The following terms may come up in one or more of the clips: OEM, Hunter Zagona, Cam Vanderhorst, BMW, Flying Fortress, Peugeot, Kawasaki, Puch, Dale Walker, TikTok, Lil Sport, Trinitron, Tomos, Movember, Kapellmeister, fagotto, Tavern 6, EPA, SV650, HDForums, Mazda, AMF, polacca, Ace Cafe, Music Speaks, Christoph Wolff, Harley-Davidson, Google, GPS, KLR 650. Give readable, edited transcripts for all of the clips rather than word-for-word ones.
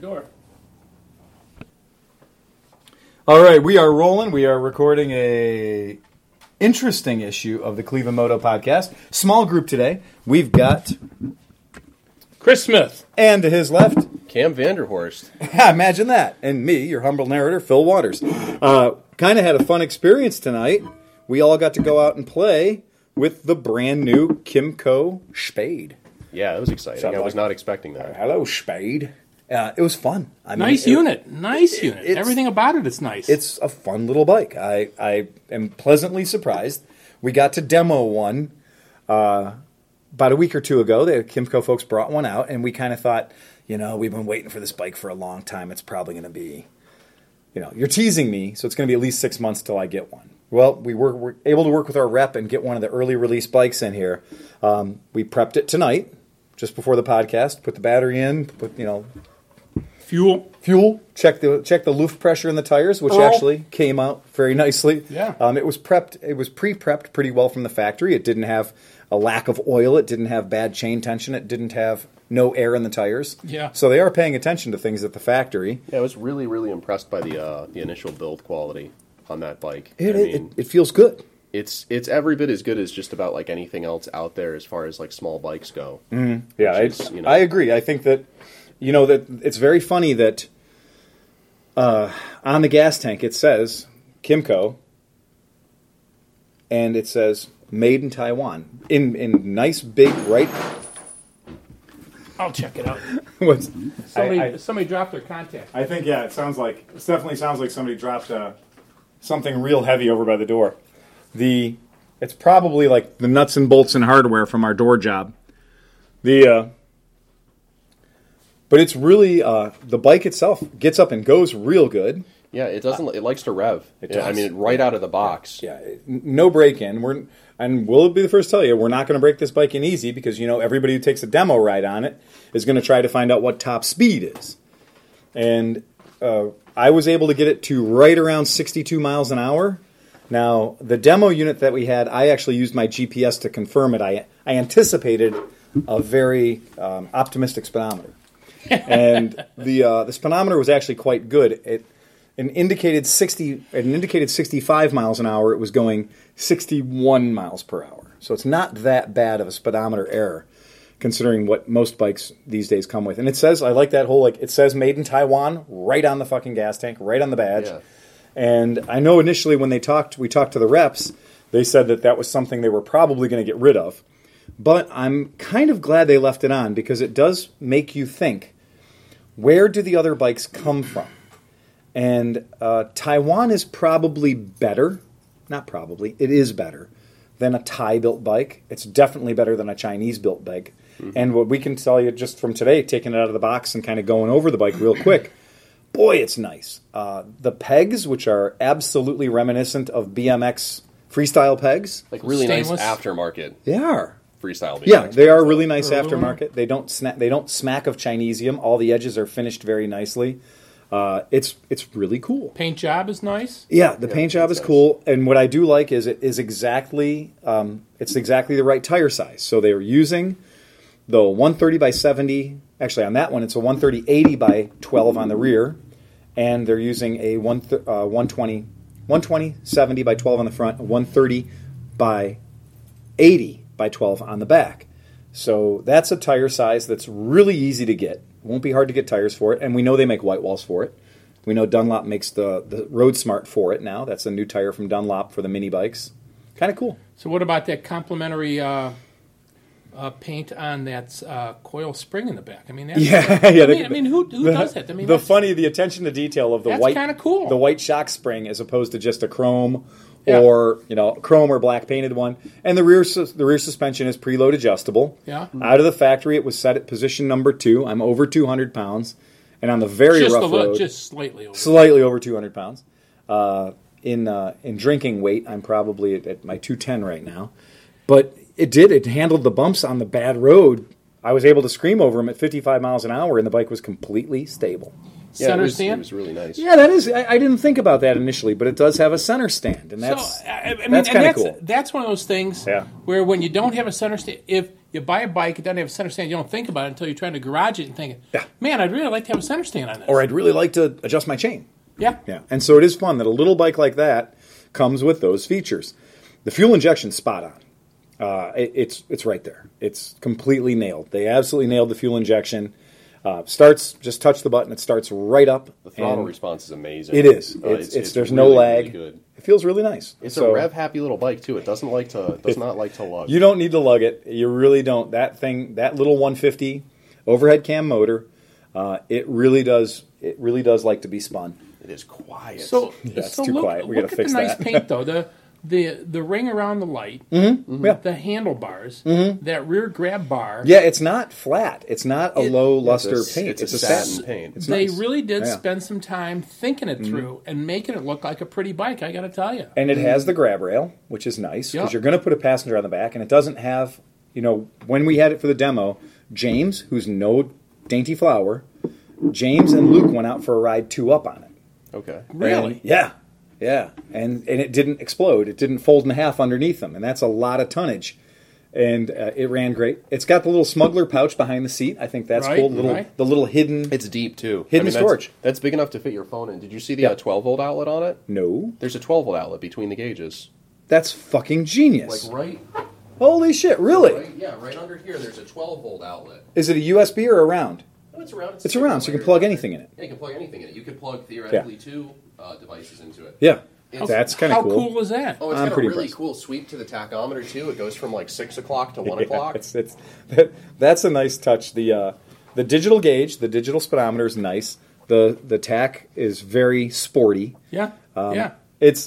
your door. All right, we are rolling. We are recording a interesting issue of the Cleveland Moto Podcast. Small group today. We've got Chris Smith. And to his left, Cam Vanderhorst. Imagine that. And me, your humble narrator, Phil Waters. Kind of had a fun experience tonight. We all got to go out and play with the brand new Kymco Spade. Yeah, that was exciting. I was not expecting that. Hello, Spade. It was fun. I mean, nice unit. Everything about it is nice. It's a fun little bike. I am pleasantly surprised. We got to demo one about a week or two ago. The Kymco folks brought one out, and we kind of thought, you know, we've been waiting for this bike for a long time. It's probably going to be, you know, you're teasing me, so it's going to be at least 6 months till I get one. Well, we were able to work with our rep and get one of the early release bikes in here. We prepped it tonight, just before the podcast. Put the battery in. Put, you know. Fuel. Check the Luft pressure in the tires, which actually came out very nicely. Yeah. It was pre-prepped pretty well from the factory. It didn't have a lack of oil. It didn't have bad chain tension. It didn't have no air in the tires. Yeah. So they are paying attention to things at the factory. Yeah, I was really, really impressed by the initial build quality on that bike. It feels good. It's every bit as good as just about like anything else out there as far as like small bikes go. Mm-hmm. Yeah, I agree. I think that. You know, that it's very funny that on the gas tank it says Kymco, and it says made in Taiwan in nice big right. I'll check it out. Somebody dropped their contact. I think it definitely sounds like somebody dropped something real heavy over by the door. It's probably like the nuts and bolts and hardware from our door job. But it's really, the bike itself gets up and goes real good. Yeah, it likes to rev. It does. I mean, right out of the box. Yeah, no break-in. We'll be the first to tell you, we're not going to break this bike in easy because, you know, everybody who takes a demo ride on it is going to try to find out what top speed is. And I was able to get it to right around 62 miles an hour. Now, the demo unit that we had, I actually used my GPS to confirm it. I anticipated a very optimistic speedometer. And the speedometer was actually quite good. It indicated 65 miles an hour. It was going 61 miles per hour. So it's not that bad of a speedometer error, considering what most bikes these days come with. And it says, I like that whole it says made in Taiwan right on the fucking gas tank, right on the badge. Yeah. And I know initially when we talked to the reps, they said that was something they were probably going to get rid of. But I'm kind of glad they left it on because it does make you think, where do the other bikes come from? And Taiwan is probably better. Not probably. It is better than a Thai-built bike. It's definitely better than a Chinese-built bike. Mm-hmm. And what we can tell you just from today, taking it out of the box and kind of going over the bike real quick, boy, it's nice. The pegs, which are absolutely reminiscent of BMX freestyle pegs. Like really stainless. Nice aftermarket. They are. Freestyle. Yeah, they are really nice aftermarket. They don't smack of Chinesium. All the edges are finished very nicely. It's really cool. Paint job is nice. Yeah, the paint job is cool. And what I do like is it is exactly it's exactly the right tire size. So they are using the 130x70. Actually, on that one, it's a 130/80x12 on the rear, and they're using a 120/70x12 on the front, 130/80x12 on the back. So that's a tire size that's really easy to get. It won't be hard to get tires for it, and we know they make white walls for it. We know Dunlop makes the Road Smart for it now. That's a new tire from Dunlop for the mini bikes. Kind of cool. So what about that complimentary paint on that coil spring in the back? I mean, that's, who does that? I mean, the attention to detail of that's white, kind of cool. The white shock spring as opposed to just a chrome. Yeah. Or, you know, chrome or black painted one. And the rear suspension is preload adjustable. Yeah. Mm-hmm. Out of the factory, it was set at position number 2. I'm over 200 pounds. And on the very rough road. Just slightly over. Slightly over 200 pounds. In drinking weight, I'm probably at my 210 right now. But it handled the bumps on the bad road. I was able to scream over them at 55 miles an hour, and the bike was completely stable. Yeah, center stand? It was really nice. Yeah, that is. I didn't think about that initially, but it does have a center stand, and that's kind of cool. That's one of those things where when you don't have a center stand, if you buy a bike, it doesn't have a center stand. You don't think about it until you're trying to garage it and thinking, man, I'd really like to have a center stand on this. Or I'd really like to adjust my chain. Yeah. Yeah. And so it is fun that a little bike like that comes with those features. The fuel injection's spot on. It's right there. It's completely nailed. They absolutely nailed the fuel injection. Starts, just touch the button, it starts right up. The throttle response is amazing. It is. It's there's really, no lag. Really good. It feels really nice. It's a rev-happy little bike, too. It doesn't like to, does not like to lug. You don't need to lug it. You really don't. That thing, that little 150 overhead cam motor, it really does like to be spun. It is quiet. So, it's too quiet. We got to fix that. Look at the nice paint, though. The ring around the light, the handlebars, that rear grab bar. Yeah, it's not flat. It's not a low luster paint. It's a satin paint. It's nice. They really did spend some time thinking it through and making it look like a pretty bike, I got to tell you. And it has the grab rail, which is nice because you're going to put a passenger on the back, and it doesn't have, you know, when we had it for the demo, James, who's no dainty flower, James and Luke went out for a ride 2-up on it. Okay. Really? And, yeah, and it didn't explode. It didn't fold in half underneath them, and that's a lot of tonnage. And it ran great. It's got the little smuggler pouch behind the seat. I think that's cool. The little hidden. It's deep too. Hidden storage. That's big enough to fit your phone in. Did you see the 12-volt outlet on it? No. There's a 12-volt outlet between the gauges. That's fucking genius. Like right. Holy shit! Really? Right, yeah, right under here. There's a 12-volt outlet. Is it a USB or a round? No, it's a round. It's a round, so you can plug anything in it. Yeah, you can plug anything in it. You could plug theoretically two devices into it. Yeah, that's kind of cool. How cool is that? Oh, it's got a really cool sweep to the tachometer, too. It goes from like 6 o'clock to 1 o'clock. That's a nice touch. The digital gauge, the digital speedometer is nice. The tach is very sporty. Yeah, the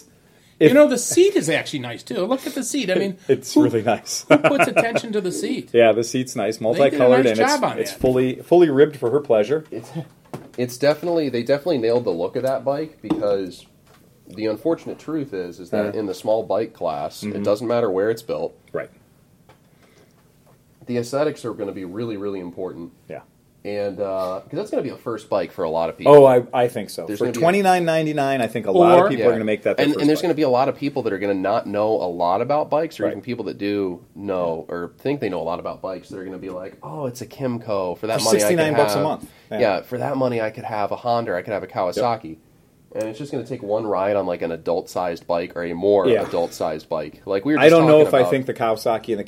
seat is actually nice, too. Look at the seat. I mean, it's really nice. Who puts attention to the seat? Yeah, the seat's nice, multicolored, and it's fully ribbed for her pleasure. It's definitely, they definitely nailed the look of that bike, because the unfortunate truth is that in the small bike class, it doesn't matter where it's built. Right. The aesthetics are going to be really, really important. Yeah. And, because that's going to be a first bike for a lot of people. Oh, I think so. For $29.99, I think a lot of people are going to make that their first bike. And there's going to be a lot of people that are going to not know a lot about bikes, or even people that do know or think they know a lot about bikes. They're going to be like, oh, it's a Kymco. For that money, $69 a month. Yeah. For that money, I could have a Honda. I could have a Kawasaki. Yep. And it's just going to take one ride on like an adult-sized bike or a more adult-sized bike. Like we were just I think the Kawasaki and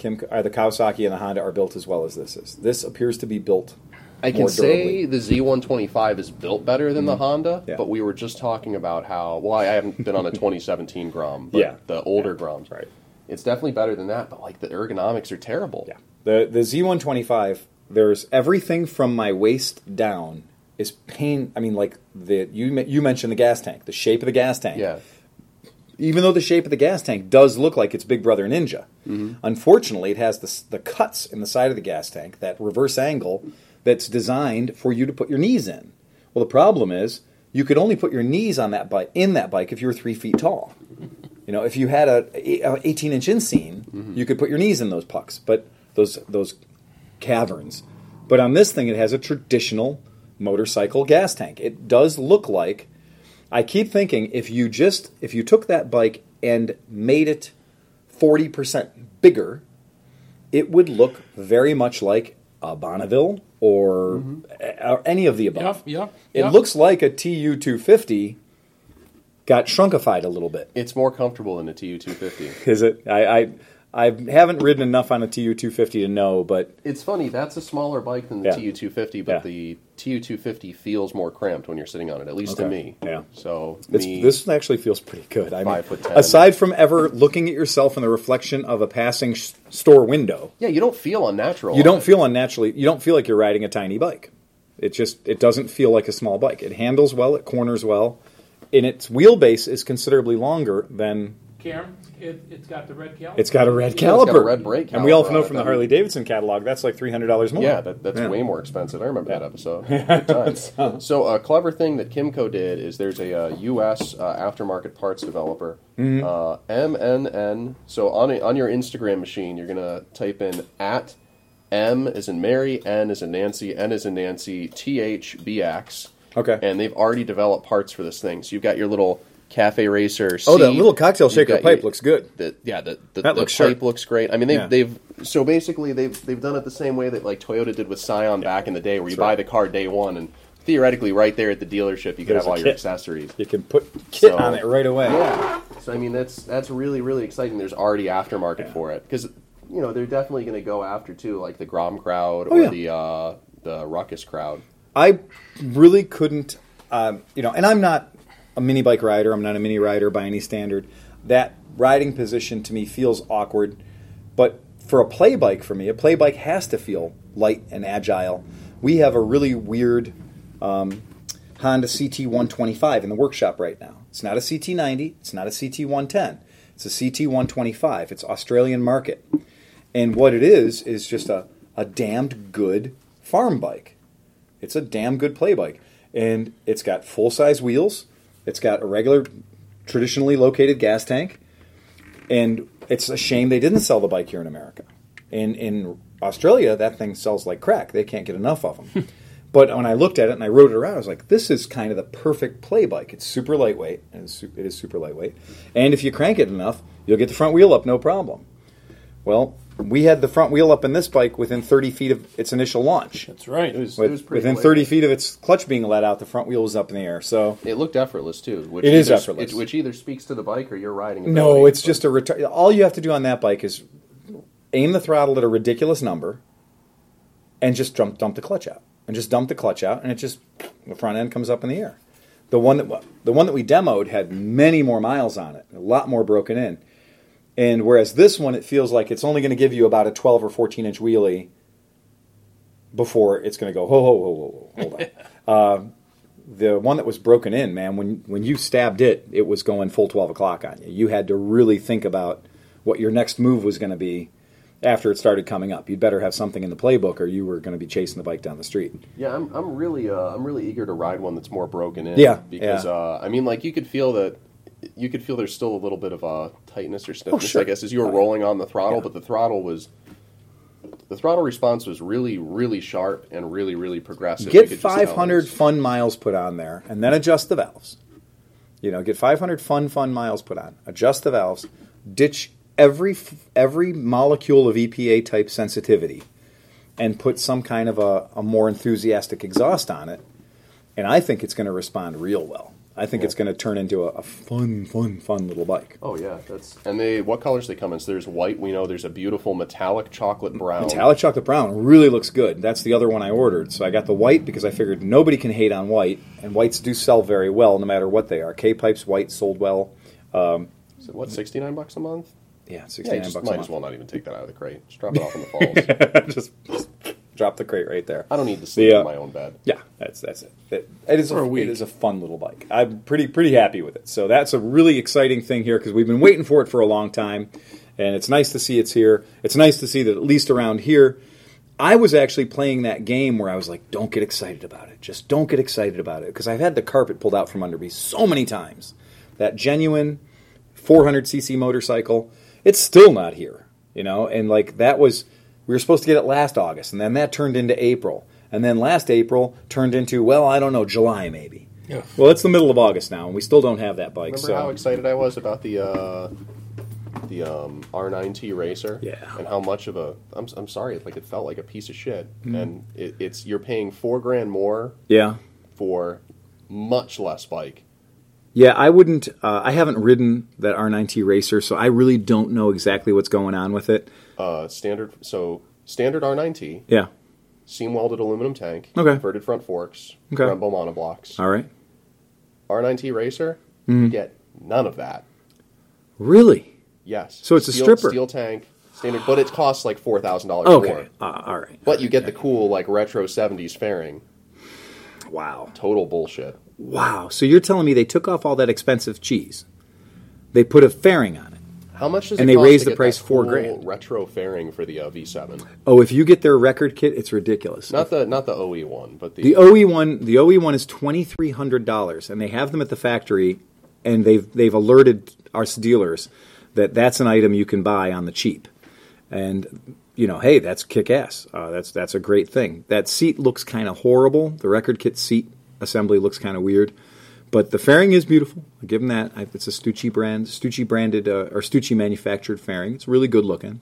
the Honda are built as well as this is. This appears to be built. I can say the Z125 is built better than the Honda, but we were just talking about how... Well, I haven't been on a 2017 Grom, but the older Groms. Right. It's definitely better than that, but like the ergonomics are terrible. Yeah. The Z125, there's everything from my waist down is pain... I mean, like you mentioned the gas tank, the shape of the gas tank. Yeah. Even though the shape of the gas tank does look like it's Big Brother Ninja. Mm-hmm. Unfortunately, it has the cuts in the side of the gas tank, that reverse angle... that's designed for you to put your knees in. Well, the problem is you could only put your knees on that bike if you were 3 feet tall. You know, if you had a 18-inch inseam, you could put your knees in those pucks, but those caverns. But on this thing, it has a traditional motorcycle gas tank. It does look like. I keep thinking if you took that bike and made it 40% bigger, it would look very much like a Bonneville. Or any of the above. It looks like a TU-250 got shrunkified a little bit. It's more comfortable than a TU-250. Is it? I haven't ridden enough on a TU-250 to know, but... It's funny, that's a smaller bike than the TU-250, but the TU-250 feels more cramped when you're sitting on it, at least to me. Yeah. So this actually feels pretty good. I mean, 5'10". Aside from ever looking at yourself in the reflection of a passing store window... Yeah, you don't feel unnatural. You don't feel unnaturally. You don't feel like you're riding a tiny bike. It doesn't feel like a small bike. It handles well, it corners well, and its wheelbase is considerably longer than... Cam, it's got the red caliper. It's got a red caliper. It's got a red brake caliper. And we all know from the Harley-Davidson catalog, that's like $300 more. Yeah, that's way more expensive. I remember that episode. Good times. So a clever thing that Kymco did is there's a U.S. aftermarket parts developer, MNN. So on your Instagram machine, you're going to type in at M as in Mary, N as in Nancy, THBX. Okay. And they've already developed parts for this thing. So you've got your little... Cafe Racer seat. Oh, the little cocktail shaker pipe looks good. The pipe looks great. I mean, they've done it the same way that like Toyota did with Scion back in the day, where you buy the car day one and theoretically right there at the dealership you can have all your accessories. You can put kit on it right away. Yeah. So I mean that's really, really exciting. There's already aftermarket for it because you know they're definitely going to go after too, like the Grom crowd or the Ruckus crowd. I really couldn't, and I'm not a mini bike rider. I'm not a mini rider by any standard. That riding position to me feels awkward. But for a play bike, for me, a play bike has to feel light and agile. We have a really weird Honda CT125 in the workshop right now. It's not a CT90. It's not a CT110. It's a CT125. It's Australian market. And what it is just a damned good farm bike. It's a damn good play bike. And it's got full-size wheels. It's got a regular, traditionally located gas tank. And it's a shame they didn't sell the bike here in America. In Australia, that thing sells like crack. They can't get enough of them. But when I looked at it and I rode it around, I was like, this is kind of the perfect play bike. It's super lightweight. And it is super lightweight. And if you crank it enough, you'll get the front wheel up, no problem. Well, we had the front wheel up in this bike within 30 feet of its initial launch. That's right. It was pretty within 30 feet of its clutch being let out, the front wheel was up in the air. So it looked effortless, too. It is effortless. Which either speaks to the bike or you're riding ability. No, it's just a retard. All you have to do on that bike is aim the throttle at a ridiculous number and just dump the clutch out. And just dump the clutch out, and it just, the front end comes up in the air. The one that we demoed had many more miles on it, a lot more broken in. And whereas this one, it feels like it's only going to give you about a 12 or 14 inch wheelie before it's going to go, hold on. The one that was broken in, man, when you stabbed it, it was going full 12 o'clock on you. You had to really think about what your next move was going to be after it started coming up. You'd better have something in the playbook or you were going to be chasing the bike down the street. Yeah, I'm really eager to ride one that's more broken in. Yeah. Because, you could feel that. You could feel there's still a little bit of a tightness or stiffness, I guess, as you were rolling on the throttle, but the throttle response was really, really sharp and really, really progressive. Get 500 fun miles put on there, and then adjust the valves. You know, get 500 fun miles put on, adjust the valves, ditch every molecule of EPA-type sensitivity, and put some kind of a more enthusiastic exhaust on it, and I think it's going to respond real well. I think it's going to turn into a fun little bike. Oh yeah, what colors they come in? So there's white. We know there's a beautiful metallic chocolate brown. Metallic chocolate brown really looks good. That's the other one I ordered. So I got the white because I figured nobody can hate on white, and whites do sell very well no matter what they are. K-Pipes white sold well. So what, $69 a month? Yeah, $69 a month. Might as well not even take that out of the crate. Just drop it off in the falls. Just drop the crate right there. I don't need to sleep in my own bed. Yeah, that's it. It is a fun little bike. I'm pretty happy with it. So that's a really exciting thing here because we've been waiting for it for a long time, and it's nice to see it's here. It's nice to see that at least around here. I was actually playing that game where I was like, don't get excited about it. Just don't get excited about it because I've had the carpet pulled out from under me so many times. That genuine 400cc motorcycle, it's still not here. You know, and like that was... We were supposed to get it last August, and then that turned into April. And then last April turned into, July maybe. Yeah. Well, it's the middle of August now, and we still don't have that bike. Remember how excited I was about the R9T Racer? Yeah. And how much of a... I'm sorry, it felt like a piece of shit. Mm-hmm. And it's you're paying $4,000 more for much less bike. Yeah, I wouldn't... I haven't ridden that R9T Racer, so I really don't know exactly what's going on with it. Standard R9T. Yeah. Seam welded aluminum tank. Okay. Inverted front forks. Okay. Brembo monoblocks. All right. R9T Racer. Mm-hmm. You get none of that. Really? Yes. So it's a stripper. Steel tank. Standard, but it costs like $4,000 more. Okay. All right. But you get the cool retro 70s fairing. Wow. Total bullshit. Wow. So you're telling me they took off all that expensive cheese. They put a fairing on it. How much does it cost? And they raised the price $4,000. Retro fairing for the V7. Oh, if you get their record kit, it's ridiculous. Not the OE one, but the OE one. The OE one is $2,300, and they have them at the factory, and they've alerted our dealers that that's an item you can buy on the cheap, and hey, that's kick ass. That's a great thing. That seat looks kind of horrible. The record kit seat assembly looks kind of weird. But the fairing is beautiful. I'll give them that. It's a Stacci manufactured fairing. It's really good looking.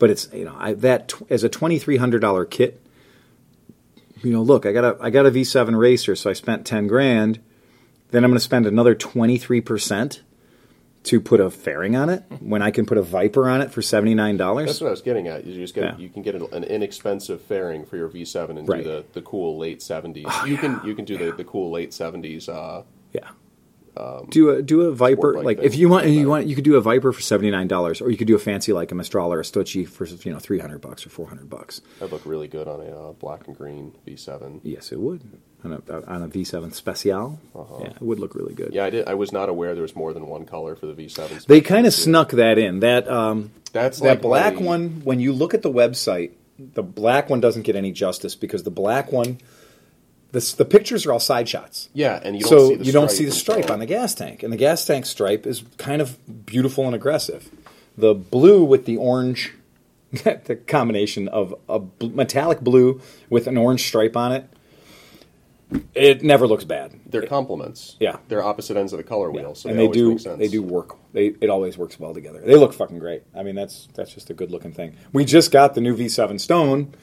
But it's, you know, as a $2,300 kit, you know, look, I got a V7 racer, so I spent $10,000. Then I'm going to spend another 23% to put a fairing on it when I can put a Viper on it for $79. That's what I was getting at. You can get an inexpensive fairing for your V7 and do the cool late 70s. Oh, you can do the cool late 70s. Do a Viper like if you want, you could do a Viper for $79, or you could do a fancy like a Mistral or a Stacci for $300 or $400. That'd look really good on a black and green V7. Yes, it would. On a V7 Special, yeah, it would look really good. Yeah, I did. I was not aware there was more than one color for the V7 Special. They kind of snuck that in. That black one. When you look at the website, the black one doesn't get any justice because the black one. The pictures are all side shots. Yeah, and you don't see the stripe on the gas tank. And the gas tank stripe is kind of beautiful and aggressive. The blue with the orange, the combination of a metallic blue with an orange stripe on it, it never looks bad. They're complements. Yeah. They're opposite ends of the color wheel, so they always make sense. They do work. It always works well together. They look fucking great. I mean, that's just a good-looking thing. We just got the new V7 Stone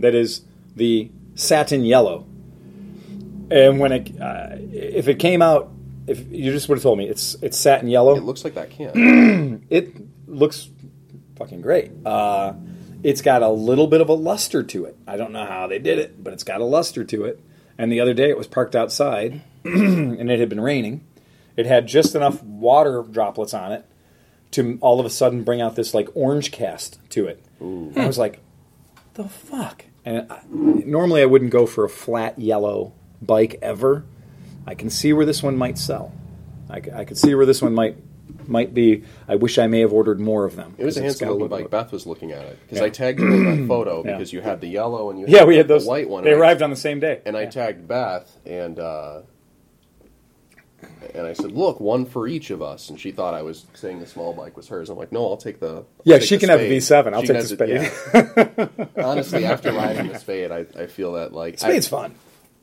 that is the satin yellow. And when if it came out, if you just would have told me it's satin yellow, it looks like that can. It looks fucking great. It's got a little bit of a luster to it. I don't know how they did it, but it's got a luster to it. And the other day it was parked outside, and it had been raining. It had just enough water droplets on it to all of a sudden bring out this like orange cast to it. Ooh. I was like, the fuck. And normally I wouldn't go for a flat yellow bike ever. I can see where this one might sell. I could see where this one might be. I wish I may have ordered more of them. It was a handsome looking bike. Beth was looking at it because I tagged her in that photo because you had the yellow and you had we had those, the white one. They arrived on the same day, and I tagged Beth and I said, "Look, one for each of us." And she thought I was saying the small bike was hers. I'm like, "No, I'll take the." She can have a V7. I'll take the Spade. Yeah. Honestly, after riding the Spade, I feel that like Spade's fun.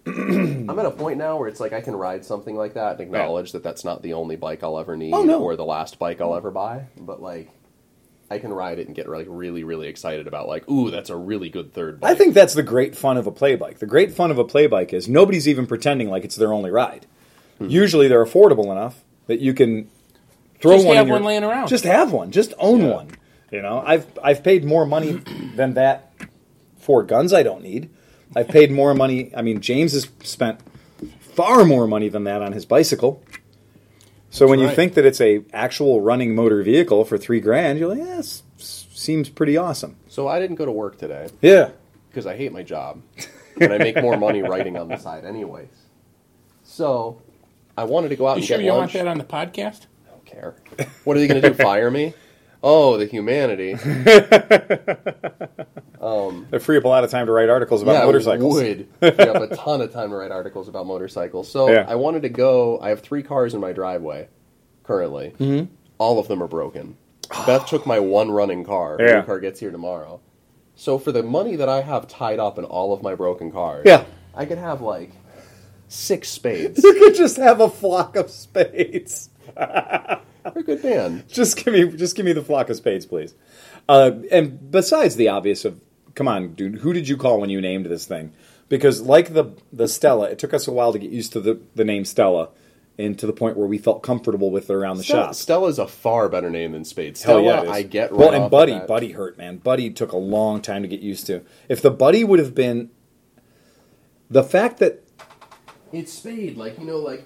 I'm at a point now where it's like I can ride something like that and acknowledge that that's not the only bike I'll ever need or the last bike I'll ever buy. But like, I can ride it and get like really, really excited about like, ooh, that's a really good third bike. I think that's the great fun of a play bike. The great fun of a play bike is nobody's even pretending like it's their only ride. Mm-hmm. Usually they're affordable enough that you can have one laying around. Just have one. Just own one. You know, I've paid more money than that for guns I don't need. I've paid more money. I mean, James has spent far more money than that on his bicycle. So that's when you think that it's a actual running motor vehicle for $3,000, you're like, yeah, this seems pretty awesome. So I didn't go to work today. Yeah. Because I hate my job. And I make more money writing on the side anyways. So I wanted to go out and get lunch. You sure you want that on the podcast? I don't care. What are they going to do, fire me? Oh, the humanity. They free up a lot of time to write articles about motorcycles. Yeah, would free up a ton of time to write articles about motorcycles. So I wanted to go. I have 3 cars in my driveway currently. Mm-hmm. All of them are broken. Beth took my one running car. Yeah. The car gets here tomorrow. So for the money that I have tied up in all of my broken cars, I could have like 6 Spades. You could just have a flock of Spades. We're a good band. Just give me the flock of Spades, please. And besides the obvious of, come on, dude, who did you call when you named this thing? Because like the Stella, it took us a while to get used to the name Stella, and to the point where we felt comfortable with it around the shop. Stella's a far better name than Spades. Stella, yeah, I get right. Well, and Buddy hurt, man. Buddy took a long time to get used to. If the Buddy would have been, the fact that. It's Spade, like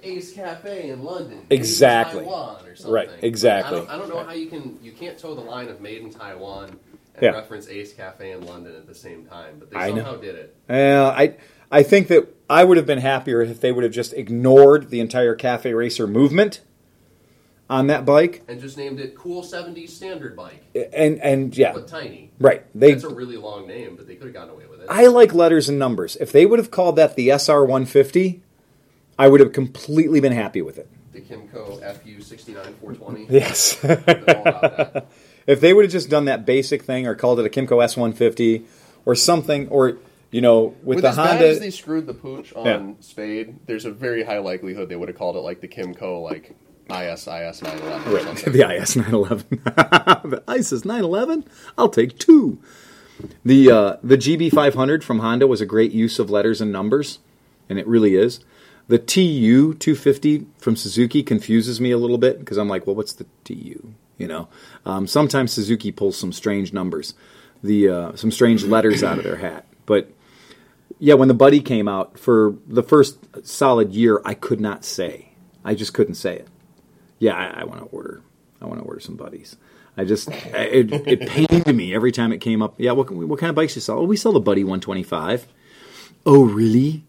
Ace Cafe in London. Exactly. Taiwan or something. Right, exactly. I don't know how you can't toe the line of Made in Taiwan and reference Ace Cafe in London at the same time, but they somehow did it. I think that I would have been happier if they would have just ignored the entire Cafe Racer movement on that bike. And just named it Cool 70s Standard Bike. And yeah. But tiny. Right. That's a really long name, but they could have gotten away with it. I like letters and numbers. If they would have called that the SR150... I would have completely been happy with it. The Kymco FU69420. Yes. If they would have just done that basic thing or called it a Kymco S150 or something, or You know, with the Honda, as they screwed the Puch on Spade, there's a very high likelihood they would have called it like the Kymco, like IS 911. Right. The IS 911. The ISIS 911. I'll take two. The GB 500 from Honda was a great use of letters and numbers, and it really is. The TU 250 from Suzuki confuses me a little bit because I'm like, well, what's the TU? You know, sometimes Suzuki pulls some strange numbers, some strange letters out of their hat. But yeah, when the Buddy came out, for the first solid year, I could not say. I just couldn't say it. Yeah, I want to order some Buddies. It pained me every time it came up. Yeah, what kind of bikes you sell? Oh, we sell the Buddy 125. Oh, really?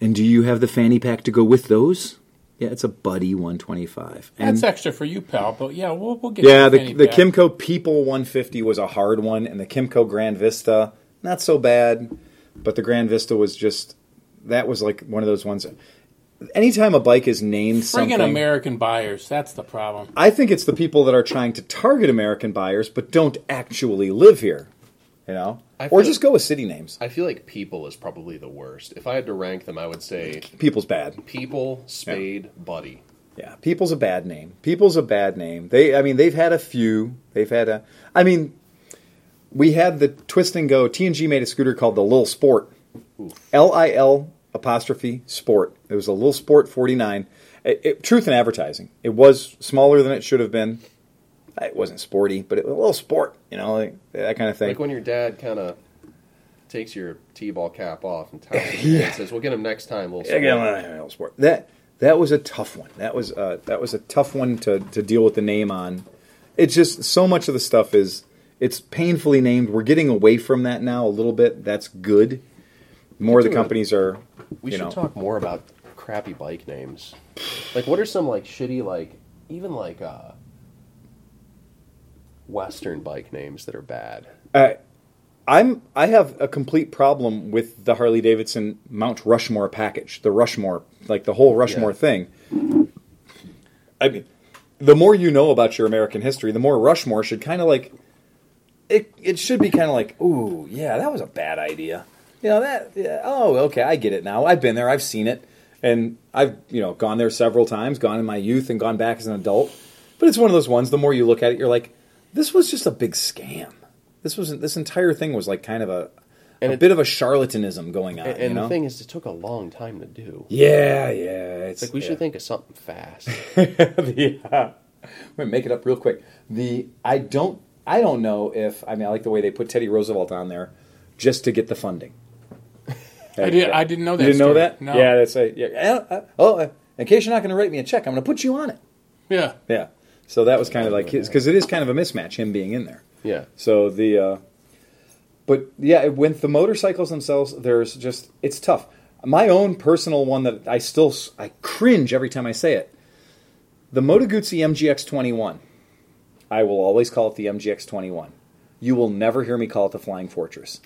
And do you have the fanny pack to go with those? Yeah, it's a Buddy 125. And that's extra for you, pal. But yeah, we'll get. Yeah, the Kymco People 150 was a hard one, and the Kymco Grand Vista not so bad, but the Grand Vista was just like one of those ones. Anytime a bike is named something... Friggin' American buyers, that's the problem. I think it's the people that are trying to target American buyers but don't actually live here, you know? Or just go with city names. I feel like People is probably the worst. If I had to rank them, I would say... People's bad. People, Spade, Buddy. Yeah, People's a bad name. People's a bad name. They've had a few. They've had a... we had the Twist and Go. T&G made a scooter called the Lil Sport. Oof. Lil Sport. It was a Lil Sport 49. Truth in advertising. It was smaller than it should have been. It wasn't sporty, but it was a Lil Sport, you know, like that kind of thing. Like when your dad kind of takes your T-ball cap off and ties it and says, we'll get him next time, Lil Sport. Lil Sport. That was a tough one. That was a tough one to deal with the name on. It's just so much of the stuff it's painfully named. We're getting away from that now a little bit. That's good. More of the companies are, we should talk more about crappy bike names. Like, what are some, like, shitty, like, even, like, Western bike names that are bad? I have a complete problem with the Harley-Davidson Mount Rushmore package. The Rushmore, like, the whole Rushmore thing. I mean, the more you know about your American history, the more Rushmore should kind of, like, it should be kind of like, ooh, yeah, that was a bad idea. You know, I get it now. I've been there, I've seen it, and I've, gone there several times, gone in my youth and gone back as an adult. But it's one of those ones, the more you look at it, you're like, this was just a big scam. This entire thing was like kind of a bit of a charlatanism going on. And the thing is, it took a long time to do. Yeah, yeah. It's like, we should think of something fast. I'm going to make it up real quick. I don't know if, I like the way they put Teddy Roosevelt on there just to get the funding. I didn't know that. You didn't know that? No. Yeah, that's right. Yeah. In case you're not going to write me a check, I'm going to put you on it. Yeah. Yeah. So that was kind of like his, because it is kind of a mismatch, him being in there. Yeah. So with the motorcycles themselves, there's just, it's tough. My own personal one that I cringe every time I say it. The Moto Guzzi MGX-21. I will always call it the MGX-21. You will never hear me call it the Flying Fortress.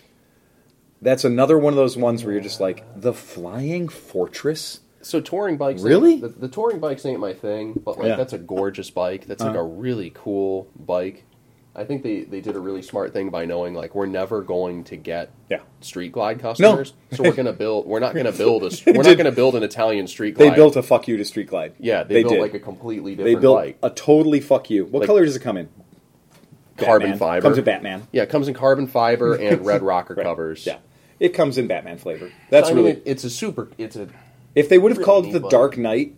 That's another one of those ones where you're just like, the Flying Fortress? So touring bikes... Really? The touring bikes ain't my thing, but that's a gorgeous bike. That's like a really cool bike. I think they did a really smart thing by knowing, like, we're never going to get street glide customers. No. So we're not going to build an Italian street glide. They built a fuck you to street glide. Yeah, they built like a completely different bike. They built a totally fuck you. What color does it come in? Carbon fiber. Comes in Batman. Yeah, it comes in carbon fiber and red rocker covers. Yeah. It comes in Batman flavor. That's if they would have called it the Dark Knight,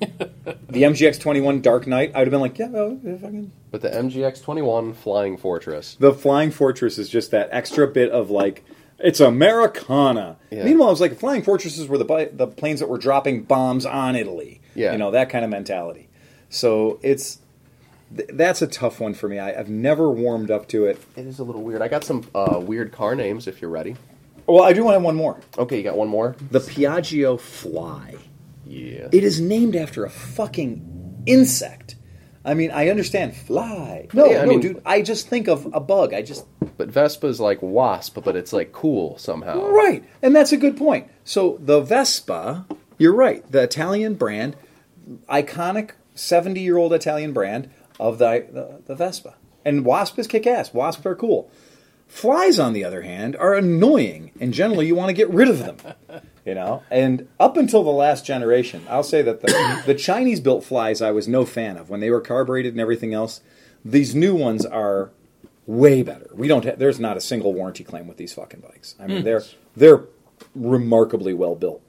the MGX-21 Dark Knight, I would have been like, yeah, well, fucking. But the MGX-21 Flying Fortress. The Flying Fortress is just that extra bit of like, it's Americana. Yeah. Meanwhile, it was like, Flying Fortresses were the planes that were dropping bombs on Italy. Yeah. You know, that kind of mentality. So it's... That's a tough one for me. I've never warmed up to it. It is a little weird. I got some weird car names if you're ready. Well, I do want to have one more. Okay, you got one more? The Piaggio Fly. Yeah. It is named after a fucking insect. I understand. Fly. No, dude. I just think of a bug. But Vespa's like wasp, but it's like cool somehow. Right. And that's a good point. So the Vespa, you're right. The Italian brand, iconic 70-year-old Italian brand, of the Vespa. And wasp is kick ass. Wasps are cool. Flies, on the other hand, are annoying, and generally you want to get rid of them. You know, and up until the last generation, I'll say that the Chinese-built Flies I was no fan of when they were carbureted and everything else. These new ones are way better. We don't have, there's not a single warranty claim with these fucking bikes. I mean, they're remarkably well built.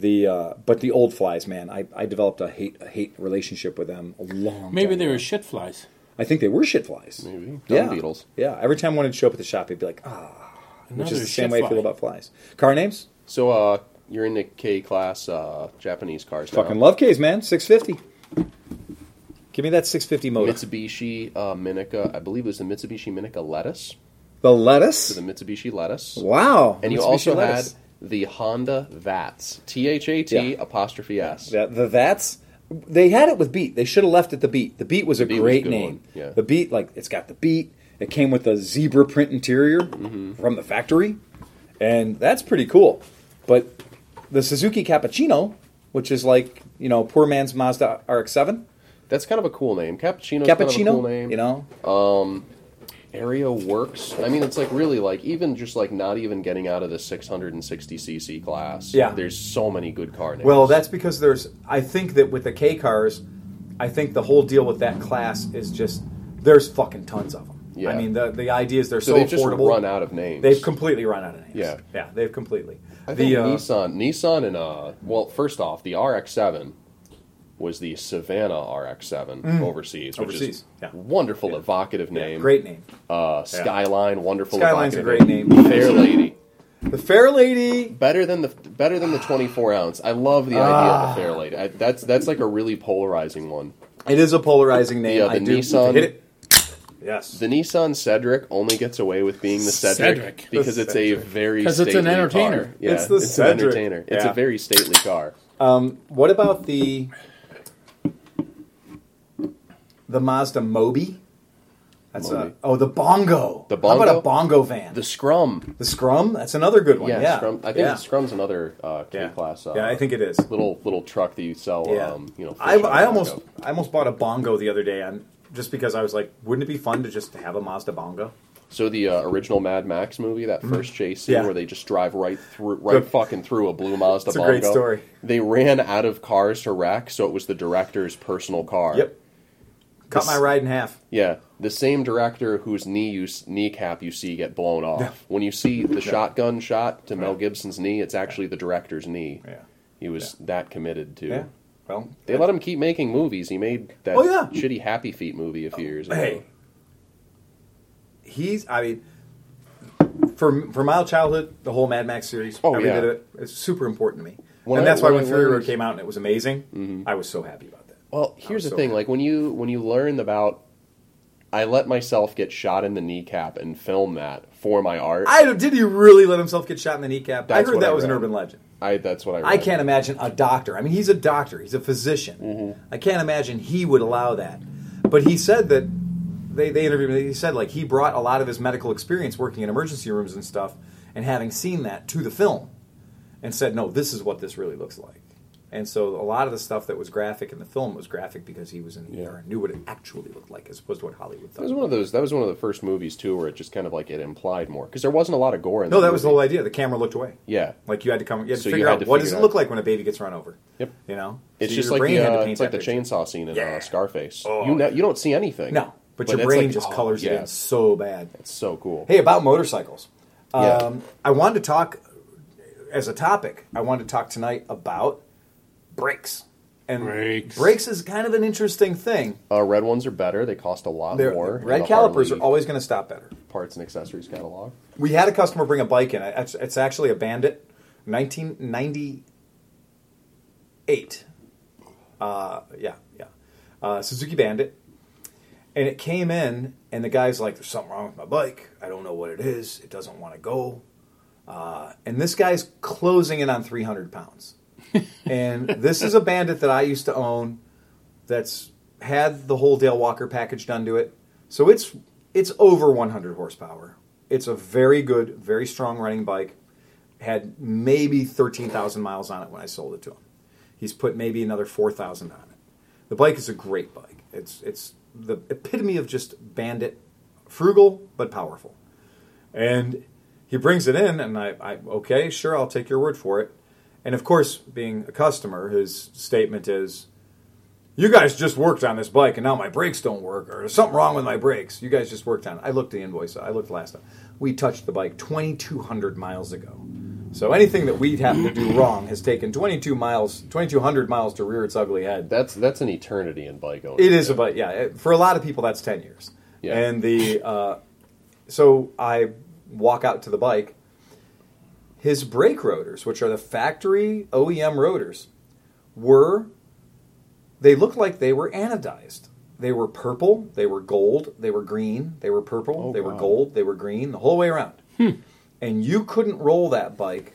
But the old Flies, man, I developed a hate relationship with them a long time ago. Maybe they were shit flies. I think they were shit flies. Maybe. Dung beetles. Yeah. Every time one would show up at the shop, he'd be like, ah. Which is the same way I feel about flies. Car names? So, you're into K-Class Japanese cars now. Fucking love Ks, man. 650. Give me that 650 motor. Mitsubishi Minica. I believe it was the Mitsubishi Minica Lettuce. The Lettuce? So the Mitsubishi Lettuce. Wow. And you also had the Honda Vats. T-H-A-T apostrophe S. Yeah, the Vats. They had it with Beat. They should have left it the Beat. The Beat was a great name. Yeah. The Beat, like, it's got the Beat. It came with a zebra print interior from the factory. And that's pretty cool. But the Suzuki Cappuccino, which is like, you know, poor man's Mazda RX-7. That's kind of a cool name. Cappuccino's kind of a cool name. You know? Area Works. I mean, it's like really like, even just like not even getting out of the 660cc class. Yeah. There's so many good car names. Well, that's because there's, I think that with the K cars, I think the whole deal with that class is just, there's fucking tons of them. Yeah. I mean, the idea is they're so affordable. So they've just run out of names. They've completely run out of names. Yeah. Yeah, they've completely. I think Nissan and, well, first off, the RX-7 was the Savannah RX-7 overseas, which is wonderful, evocative name. Yeah, great name. Skyline, wonderful, evocative name. Skyline's a great name. Fair Lady. The Fair Lady. Better than the 24 ounce. I love the idea of the Fair Lady. That's like a really polarizing one. It is a polarizing name. Yeah, the Nissan... Hit it. Yes. The Nissan Cedric only gets away with being the Cedric. Because it's a very stately car. Because it's an entertainer. Car. Yeah, it's Cedric. An entertainer. Yeah. It's a very stately car. What about the Mazda Moby? That's Moby. The Bongo. The Bongo. How about a Bongo van? The Scrum. The Scrum? That's another good one. Yeah. Scrum. I think the Scrum's another K-Class. I think it is. Little truck that you sell. Yeah. You know. I almost bought a Bongo the other day on. Just because I was like, wouldn't it be fun to just have a Mazda Bongo? So the original Mad Max movie, that first chase scene where they just drive right through a blue Mazda Bongo. It's a great story. They ran out of cars to wreck, so it was the director's personal car. Yep. Cut my ride in half. Yeah. The same director whose kneecap you see get blown off. Yeah. When you see the shotgun shot to Mel Gibson's knee, it's actually the director's knee. Yeah. He was that committed to... Yeah. Well, they let him keep making movies. He made that shitty Happy Feet movie a few years ago. Hey, for my childhood, the whole Mad Max series, it's super important to me. That's why when Fury Road came out and it was amazing, I was so happy about that. Well, here's the thing: like when you learn about, I let myself get shot in the kneecap and film that for my art. Did he really let himself get shot in the kneecap? I heard that was an urban legend. That's what I read. I can't imagine a doctor. I mean, he's a doctor. He's a physician. Mm-hmm. I can't imagine he would allow that. But he said that, they interviewed him, he said, like, he brought a lot of his medical experience working in emergency rooms and stuff, and having seen that to the film, and said, no, this is what this really looks like. And so a lot of the stuff that was graphic in the film was graphic because he was in the ER and knew what it actually looked like, as opposed to what Hollywood thought. That was one of the first movies, too, where it just kind of, like, it implied more. Because there wasn't a lot of gore in that movie. Was the whole idea. The camera looked away. Yeah. Like, you had to figure out what does it look like when a baby gets run over. Yep. You know? It's just like the chainsaw scene in Scarface. Oh. You don't see anything. No. But your brain just colors it in so bad. It's so cool. Hey, about motorcycles. I wanted to talk, as a topic, tonight about... Brakes. Brakes is kind of an interesting thing. Red ones are better. They cost a lot more. Red calipers are always going to stop better. Parts and accessories catalog. We had a customer bring a bike in. It's actually a Bandit, 1998. Suzuki Bandit. And it came in, and the guy's like, there's something wrong with my bike. I don't know what it is. It doesn't want to go. And this guy's closing in on 300 pounds. And this is a Bandit that I used to own that's had the whole Dale Walker package done to it. So it's over 100 horsepower. It's a very good, very strong running bike. Had maybe 13,000 miles on it when I sold it to him. He's put maybe another 4,000 on it. The bike is a great bike. It's the epitome of just Bandit. Frugal, but powerful. And he brings it in, and I okay, sure, I'll take your word for it. And of course, being a customer, his statement is, you guys just worked on this bike, and now my brakes don't work, or there's something wrong with my brakes. You guys just worked on it. I looked the invoice up. I looked last time. We touched the bike 2,200 miles ago. So anything that we'd have to do wrong has taken 2,200 miles to rear its ugly head. That's an eternity in bike ownership. It is, but yeah, for a lot of people, that's 10 years. Yeah. And the so I walk out to the bike. His brake rotors, which are the factory OEM rotors, they looked like they were anodized. They were purple, they were gold, they were green, they were purple, they were gold, they were green, the whole way around. And you couldn't roll that bike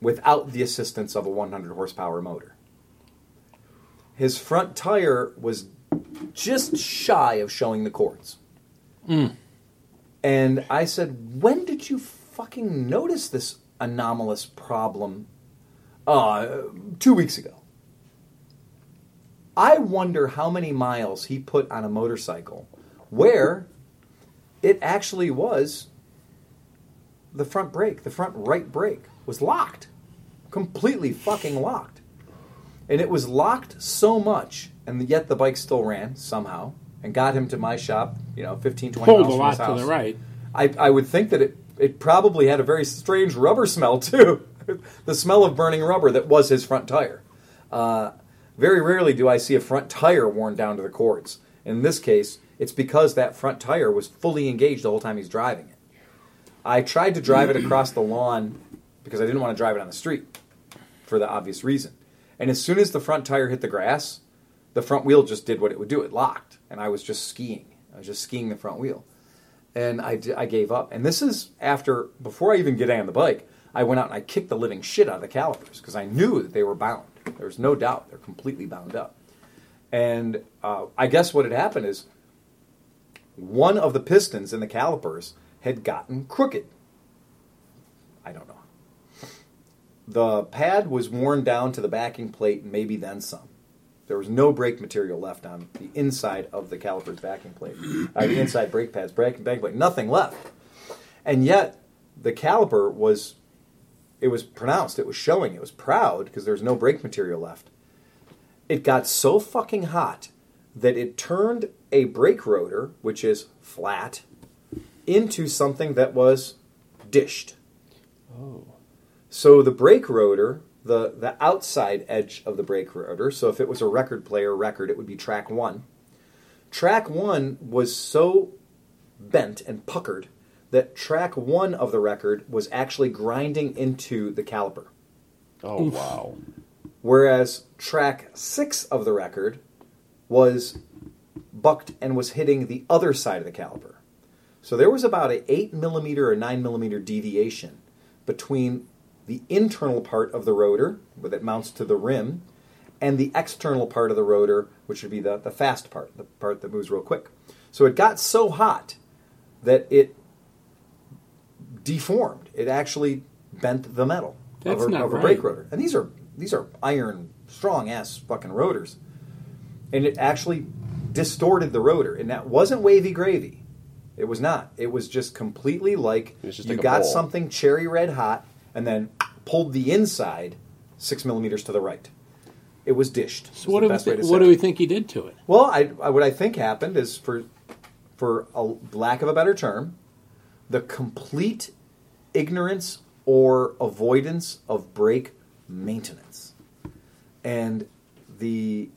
without the assistance of a 100 horsepower motor. His front tire was just shy of showing the cords. And I said, when did you fucking notice this anomalous problem? 2 weeks ago. I wonder how many miles he put on a motorcycle where it actually was the front brake, the front right brake, was locked. Completely fucking locked. And it was locked so much, and yet the bike still ran somehow, and got him to my shop, 15, 20 miles from his house. To the right. I would think that it probably had a very strange rubber smell, too. The smell of burning rubber that was his front tire. Very rarely do I see a front tire worn down to the cords. In this case, it's because that front tire was fully engaged the whole time he's driving it. I tried to drive it across the lawn because I didn't want to drive it on the street for the obvious reason. And as soon as the front tire hit the grass, the front wheel just did what it would do. It locked. And I was just skiing. I was just skiing the front wheel. And I gave up. And this is before I even get on the bike, I went out and I kicked the living shit out of the calipers because I knew that they were bound. There was no doubt they're completely bound up. And I guess what had happened is one of the pistons in the calipers had gotten crooked. I don't know. The pad was worn down to the backing plate and maybe then some. There was no brake material left on the inside of the caliper's backing plate. The inside brake pads, backing plate, nothing left. And yet the caliper was... It was pronounced, it was showing, it was proud, because there was no brake material left. It got so fucking hot that it turned a brake rotor, which is flat, into something that was dished. Oh. So the brake rotor, the outside edge of the brake rotor, so if it was a record player record, it would be track one. Track one was so bent and puckered that track one of the record was actually grinding into the caliper. Oh, wow. Whereas track six of the record was bucked and was hitting the other side of the caliper. So there was about an 8 millimeter or 9 millimeter deviation between the internal part of the rotor that mounts to the rim and the external part of the rotor, which would be the fast part, the part that moves real quick. So it got so hot that it deformed. It actually bent the metal of a brake rotor. And these are iron, strong-ass fucking rotors. And it actually distorted the rotor. And that wasn't wavy gravy. It was not. It was just completely you got something cherry red hot and then pulled the inside 6 millimeters to the right. It was dished. So what do we think he did to it? Well, what I think happened is, for a lack of a better term, the complete ignorance or avoidance of brake maintenance. And the,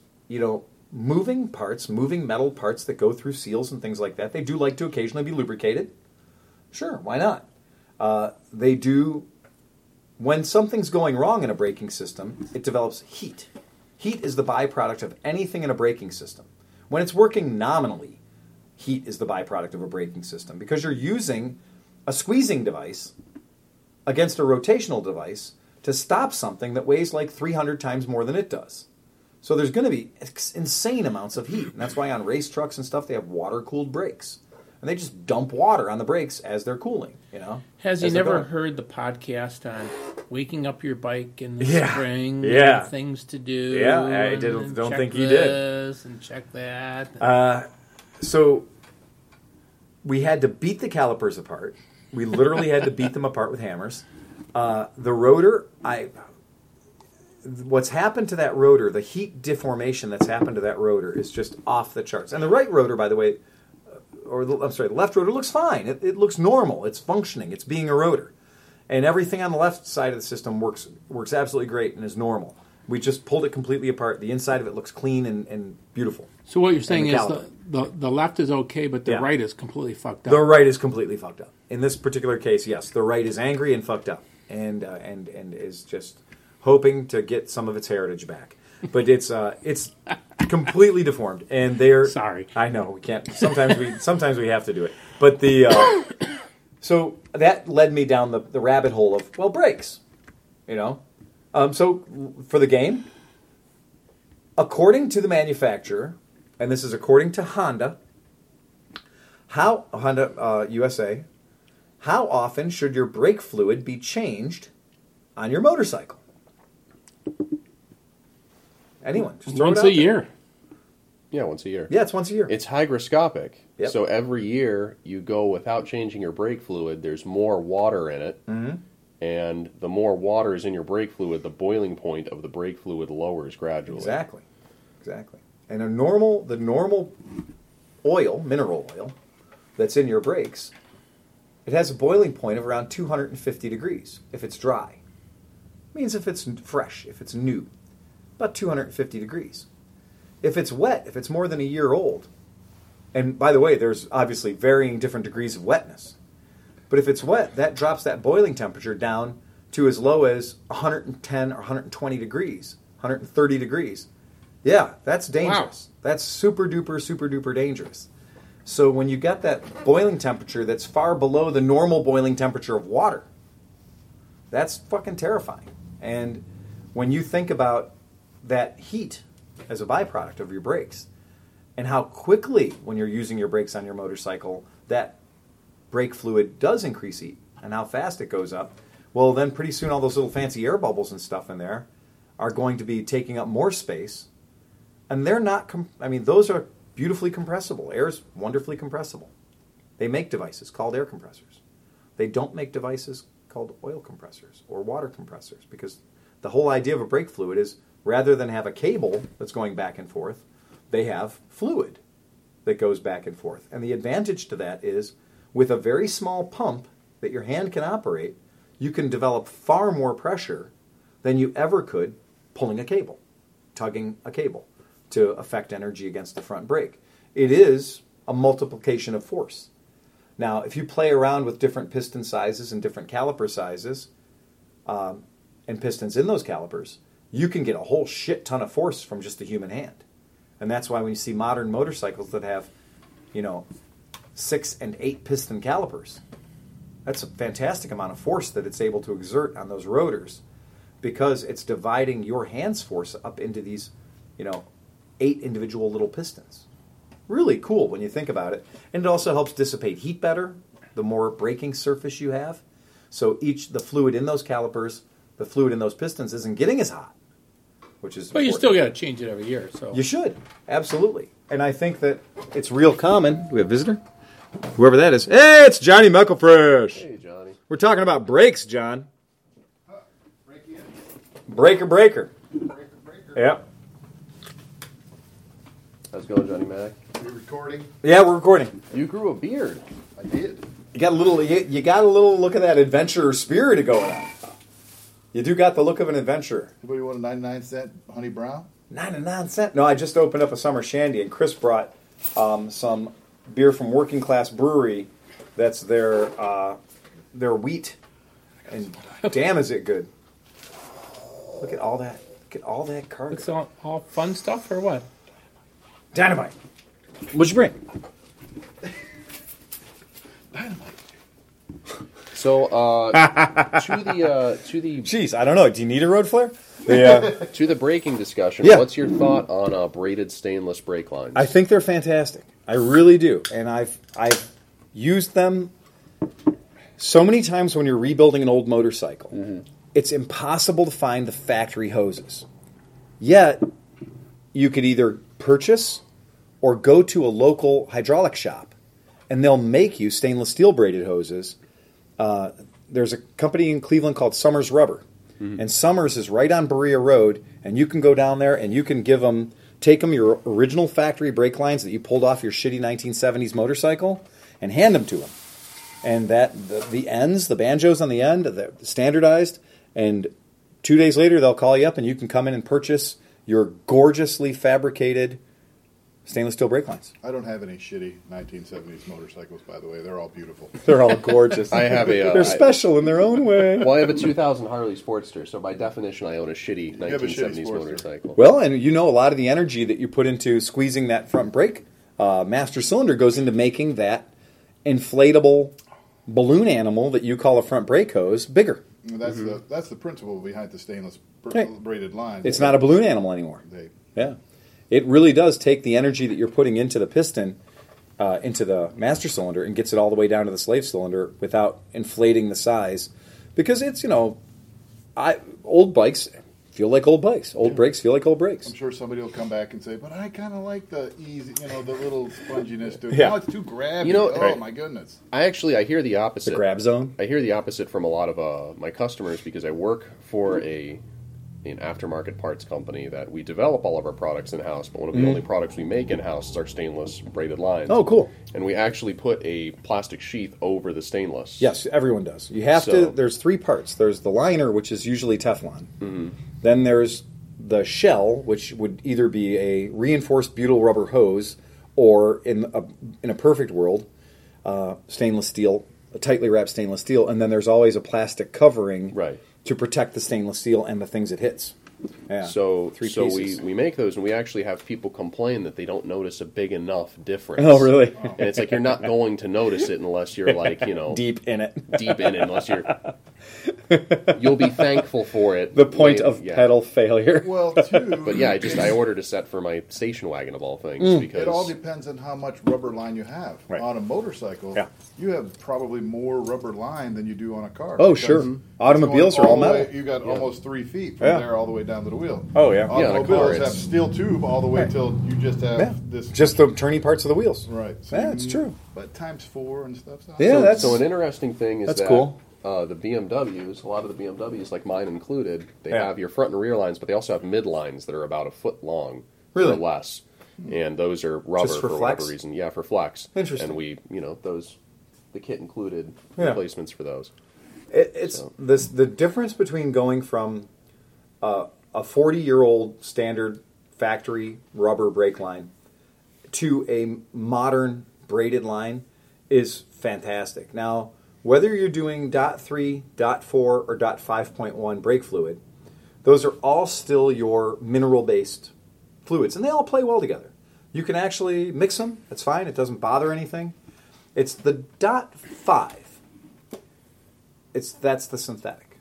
moving metal parts that go through seals and things like that, they do like to occasionally be lubricated. Sure, why not? They do, when something's going wrong in a braking system, it develops heat. Heat is the byproduct of anything in a braking system. When it's working nominally, heat is the byproduct of a braking system because you're using a squeezing device against a rotational device to stop something that weighs 300 times more than it does. So there's going to be insane amounts of heat. And that's why on race trucks and stuff, they have water-cooled brakes. And they just dump water on the brakes as they're cooling, Has you never heard the podcast on waking up your bike in the spring and things to do? Yeah, I don't think he did. And check that. So we had to beat the calipers apart. We literally had to beat them apart with hammers. The rotor, what's happened to that rotor, the heat deformation that's happened to that rotor is just off the charts. And the right rotor, by the way, the left rotor looks fine. It looks normal. It's functioning. It's being a rotor. And everything on the left side of the system works absolutely great and is normal. We just pulled it completely apart. The inside of it looks clean and beautiful. So what you're saying is the left is okay, but the right is completely fucked up. The right is completely fucked up. In this particular case, yes, the right is angry and fucked up and is just hoping to get some of its heritage back. But it's completely deformed, and they're sorry. I know we can't. Sometimes we have to do it. But so that led me down the rabbit hole of brakes, you know. So for the game, according to the manufacturer, and this is according to Honda, USA, how often should your brake fluid be changed on your motorcycle? Anyone? Just throw it out there. Once a year. Yeah, once a year. Yeah, it's once a year. It's hygroscopic. Yep. So every year you go without changing your brake fluid, there's more water in it. Mm-hmm. And the more water is in your brake fluid, the boiling point of the brake fluid lowers gradually. Exactly. And the normal oil, mineral oil, that's in your brakes, it has a boiling point of around 250 degrees if it's dry. It means if it's fresh, if it's new, about 250 degrees. If it's wet, if it's more than a year old, and by the way, there's obviously varying different degrees of wetness. But if it's wet, that drops that boiling temperature down to as low as 110 or 120 degrees, 130 degrees. Yeah, that's dangerous. Wow. That's super duper dangerous. So when you got that boiling temperature that's far below the normal boiling temperature of water, that's fucking terrifying. And when you think about that heat as a byproduct of your brakes and how quickly when you're using your brakes on your motorcycle, that brake fluid does increase heat and how fast it goes up, well, then pretty soon all those little fancy air bubbles and stuff in there are going to be taking up more space. And they're not, those are beautifully compressible. Air is wonderfully compressible. They make devices called air compressors. They don't make devices called oil compressors or water compressors because the whole idea of a brake fluid is rather than have a cable that's going back and forth, they have fluid that goes back and forth. And the advantage to that is with a very small pump that your hand can operate, you can develop far more pressure than you ever could pulling a cable, tugging a cable to affect energy against the front brake. It is a multiplication of force. Now, if you play around with different piston sizes and different caliper sizes and pistons in those calipers, you can get a whole shit ton of force from just the human hand. And that's why when you see modern motorcycles that have, 6 and 8 piston calipers. That's a fantastic amount of force that it's able to exert on those rotors because it's dividing your hand's force up into these, 8 individual little pistons. Really cool when you think about it. And it also helps dissipate heat better, the more braking surface you have. So the fluid in those calipers, the fluid in those pistons isn't getting as hot, which is important. You still got to change it every year. So you should, absolutely. And I think that it's real common. Do we have a visitor? Whoever that is. Hey, it's Johnny Mucklefresh. Hey, Johnny. We're talking about brakes, John. Break in. Breaker. Breaker. Yep. How's it going, Johnny Mac? Are you recording? Yeah, we're recording. You grew a beard. I did. You got a little look of that adventurer spirit going on. You do got the look of an adventurer. Anybody want a 99-cent honey brown? 99 cents? No, I just opened up a summer shandy, and Chris brought some beer from Working Class Brewery. That's their wheat, and damn, is it good! Look at all that! Look at all that cargo. It's all fun stuff, or what? Dynamite. What'd you bring? Dynamite. So to the jeez, I don't know. Do you need a road flare? Yeah. To the braking discussion, What's your thought on braided stainless brake lines? I think they're fantastic. I really do. And I've used them so many times when you're rebuilding an old motorcycle. Mm-hmm. It's impossible to find the factory hoses. Yet, you could either purchase or go to a local hydraulic shop, and they'll make you stainless steel braided hoses There's a company in Cleveland called Summers Rubber. Mm-hmm. And Summers is right on Berea Road, and you can go down there and you can give them, take them your original factory brake lines that you pulled off your shitty 1970s motorcycle and hand them to them. And that the ends, the banjos on the end, they're standardized. And 2 days later, they'll call you up and you can come in and purchase your gorgeously fabricated stainless steel brake lines. I don't have any shitty 1970s motorcycles, by the way. They're all beautiful. They're all gorgeous. I have a... They're special in their own way. Well, I have a 2000 Harley Sportster, so by definition, I own a shitty 1970s motorcycle. Well, and you know a lot of the energy that you put into squeezing that front brake master cylinder goes into making that inflatable balloon animal that you call a front brake hose bigger. That's mm-hmm. that's the principle behind the stainless braided line. It's not a balloon animal anymore. Yeah. It really does take the energy that you're putting into the piston, into the master cylinder, and gets it all the way down to the slave cylinder without inflating the size. Because it's, you know, old bikes feel like old bikes. Old brakes feel like old brakes. I'm sure somebody will come back and say, but I kind of like the easy, you know, the little sponginess to it. Yeah. Now it's too grabby. You know, my goodness. I hear the opposite. The grab zone? I hear the opposite from a lot of my customers because I work for an aftermarket parts company that we develop all of our products in-house, but one of the only products we make in-house is our stainless braided lines. Oh, cool. And we actually put a plastic sheath over the stainless. Yes, everyone does. You have to. There's three parts. There's the liner, which is usually Teflon. Mm-hmm. Then there's the shell, which would either be a reinforced butyl rubber hose or, in a perfect world, stainless steel, a tightly wrapped stainless steel. And then there's always a plastic covering. Right. To protect the stainless steel and the things it hits. Yeah. So we make those, and we actually have people complain that they don't notice a big enough difference. Oh, really? Wow. And it's like you're not going to notice it unless you're like, you know... Deep in it, unless you're... You'll be thankful for it. The point of pedal failure. Well, too... But yeah, I ordered a set for my station wagon, of all things, because... It all depends on how much rubber line you have. Right. On a motorcycle, you have probably more rubber line than you do on a car. Oh, sure. Automobiles are all metal. You got almost 3 feet from there all the way down to the wheel. Oh, yeah. Automobiles have steel tube all the way till you just have this... Just the turning parts of the wheels. Right. So that's true. But times 4 and stuff. So an interesting thing is that's cool. The BMWs, a lot of the BMWs, like mine included, they have your front and rear lines, but they also have mid lines that are about a foot long or less. And those are rubber for whatever reason. Yeah, for flex. Interesting. And we, you know, those, the kit included replacements for those. The difference between going from a 40-year-old standard factory rubber brake line to a modern braided line is fantastic. Now, whether you're doing .3, .4, or .5.1 brake fluid, those are all still your mineral-based fluids, and they all play well together. You can actually mix them. That's fine. It doesn't bother anything. It's the .5. That's the synthetic,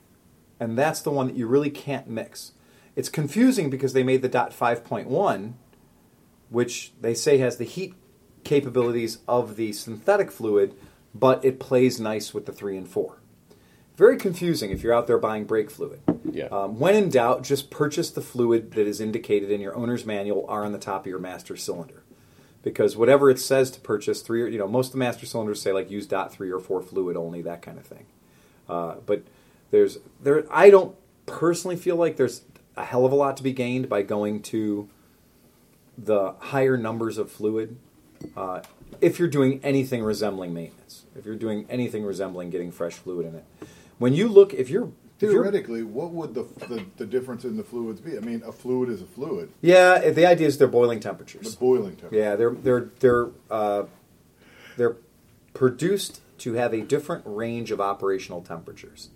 and that's the one that you really can't mix. It's confusing because they made the .5.1, which they say has the heat capabilities of the synthetic fluid, but it plays nice with the 3 and 4. Very confusing if you're out there buying brake fluid. Yeah. When in doubt, just purchase the fluid that is indicated in your owner's manual or on the top of your master cylinder. Because whatever it says to purchase, most of the master cylinders say, like, use .3 or 4 fluid only, that kind of thing. But I don't personally feel like there's a hell of a lot to be gained by going to the higher numbers of fluid if you're doing anything resembling maintenance, if you're doing anything resembling getting fresh fluid in it. When you look, Theoretically, what would the difference in the fluids be? I mean, a fluid is a fluid. Yeah, the idea is they're boiling temperatures. Yeah, they're produced to have a different range of operational temperatures.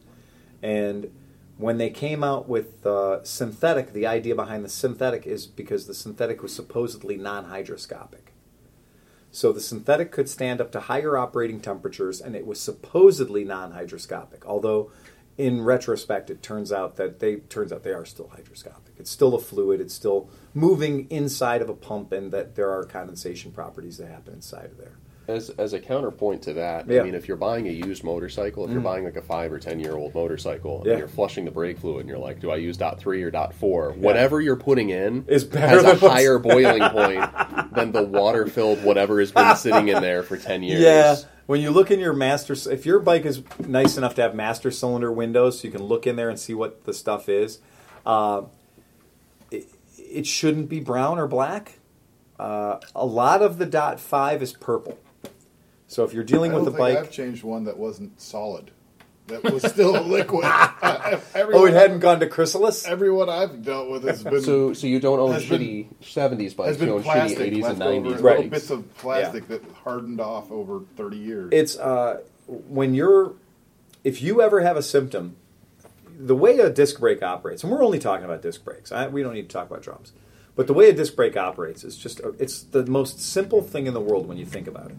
And when they came out with synthetic, the idea behind the synthetic is because the synthetic was supposedly non-hydroscopic. So the synthetic could stand up to higher operating temperatures, and it was supposedly non-hydroscopic, although in retrospect it turns out they are still hydroscopic. It's still a fluid. It's still moving inside of a pump, and that there are condensation properties that happen inside of there. As a counterpoint to that, I mean, if you're buying a used motorcycle, if you're buying like a 5 or 10-year-old motorcycle, and you're flushing the brake fluid, and you're like, do I use .3 or .4? Whatever you're putting in has a higher boiling point than the water-filled whatever has been sitting in there for 10 years. Yeah, When you look in your master, if your bike is nice enough to have master cylinder windows so you can look in there and see what the stuff is, it shouldn't be brown or black. A lot of the .5 is purple. So if you're dealing with a bike... I've changed one that wasn't solid. That was still a liquid. It hadn't gone to chrysalis? Everyone I've dealt with has been... So you don't own shitty 70s bikes. You own shitty 80s and 90s bikes. Little bits of plastic that hardened off over 30 years. It's when you're... If you ever have a symptom, the way a disc brake operates, and we're only talking about disc brakes. We don't need to talk about drums. But the way a disc brake operates is just... It's the most simple thing in the world when you think about it.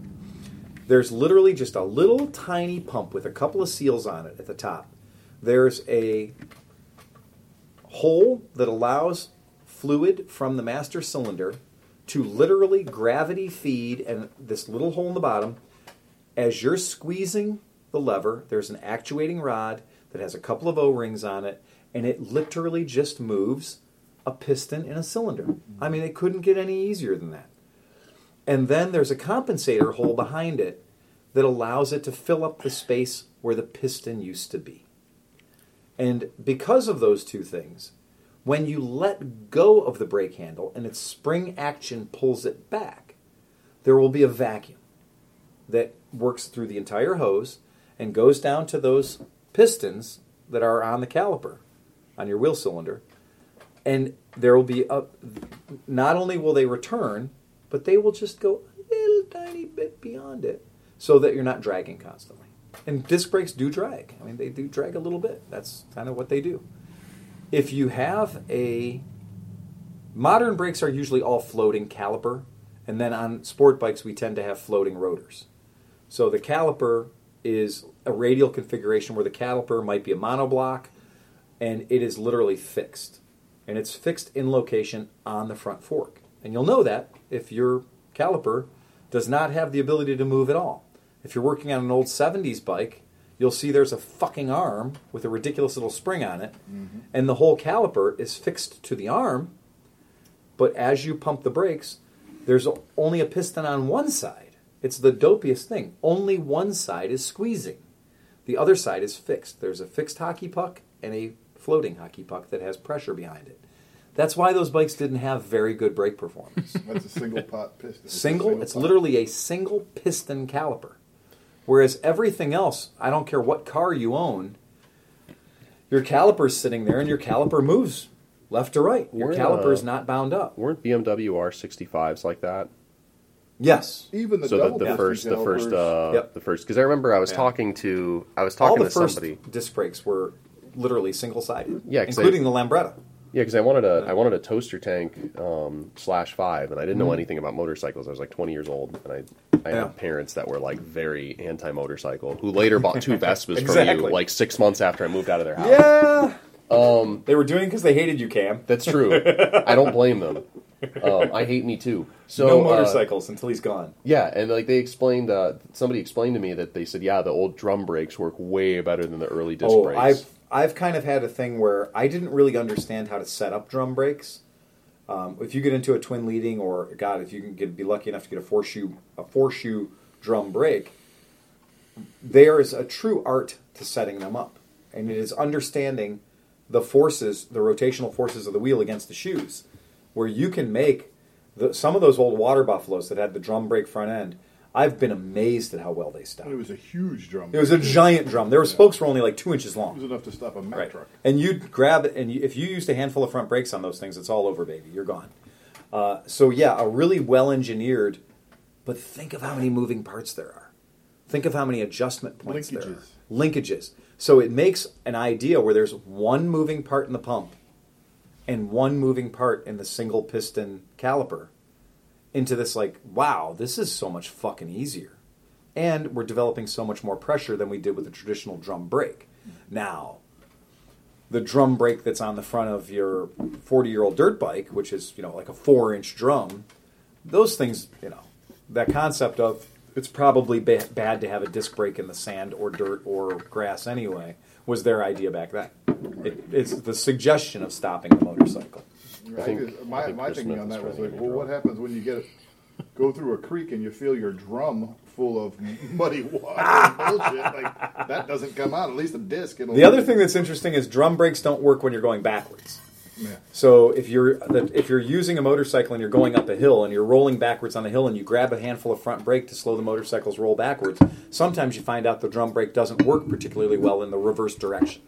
There's literally just a little tiny pump with a couple of seals on it at the top. There's a hole that allows fluid from the master cylinder to literally gravity feed, and this little hole in the bottom, as you're squeezing the lever, there's an actuating rod that has a couple of O-rings on it, and it literally just moves a piston in a cylinder. I mean, it couldn't get any easier than that. And then there's a compensator hole behind it that allows it to fill up the space where the piston used to be. And because of those two things, when you let go of the brake handle and its spring action pulls it back, there will be a vacuum that works through the entire hose and goes down to those pistons that are on the caliper, on your wheel cylinder. And there will be not only will they return, but they will just go a little tiny bit beyond it so that you're not dragging constantly. And disc brakes do drag. I mean, they do drag a little bit. That's kind of what they do. If you have a... Modern brakes are usually all floating caliper, and then on sport bikes we tend to have floating rotors. So the caliper is a radial configuration where the caliper might be a monoblock, and it is literally fixed. And it's fixed in location on the front fork. And you'll know that if your caliper does not have the ability to move at all. If you're working on an old 70s bike, you'll see there's a fucking arm with a ridiculous little spring on it, and the whole caliper is fixed to the arm, but as you pump the brakes, there's only a piston on one side. It's the dopiest thing. Only one side is squeezing. The other side is fixed. There's a fixed hockey puck and a floating hockey puck that has pressure behind it. That's why those bikes didn't have very good brake performance. That's a single pot piston. It's literally a single piston caliper. Whereas everything else, I don't care what car you own, your caliper's sitting there and your caliper moves left to right. Your caliper's not bound up. Weren't BMW R65s like that? Yes. Even the first, because I remember I was talking to somebody. All the first disc brakes were literally single sided, including the Lambretta. Yeah, because I wanted a toaster tank /5, and I didn't know anything about motorcycles. I was like 20 years old, and I had parents that were like very anti-motorcycle, who later bought two Vespas from you like 6 months after I moved out of their house. Yeah, they were doing it because they hated you, Cam. That's true. I don't blame them. I hate me too. So no motorcycles until he's gone. Yeah, and like they explained, somebody explained to me that they said, the old drum brakes work way better than the early disc brakes. I've kind of had a thing where I didn't really understand how to set up drum brakes. If you get into a twin leading, or God, if you can be lucky enough to get a four shoe drum brake, there is a true art to setting them up, and it is understanding the forces, the rotational forces of the wheel against the shoes, where you can make some of those old water buffaloes that had the drum brake front end. I've been amazed at how well they stopped. It was a huge drum. It was a giant drum. Their spokes were only like 2 inches long. It was enough to stop a Mack truck. And you'd grab it, and if you used a handful of front brakes on those things, it's all over, baby. You're gone. A really well-engineered, but think of how many moving parts there are. Think of how many adjustment points there are. Linkages. So it makes an idea where there's one moving part in the pump and one moving part in the single piston caliper. Into this like, wow, this is so much fucking easier. And we're developing so much more pressure than we did with the traditional drum brake. Now, the drum brake that's on the front of your 40-year-old dirt bike, which is, like a 4-inch drum, those things, that concept of it's probably bad to have a disc brake in the sand or dirt or grass anyway, was their idea back then. It's the suggestion of stopping the motorcycle. Right. I think my thinking on that was like, what happens when you get go through a creek and you feel your drum full of muddy water and bullshit, like, that doesn't come out. At least a disc. The other thing that's interesting is drum brakes don't work when you're going backwards. Yeah. So if you're using a motorcycle and you're going up a hill and you're rolling backwards on a hill and you grab a handful of front brake to slow the motorcycle's roll backwards, sometimes you find out the drum brake doesn't work particularly well in the reverse direction.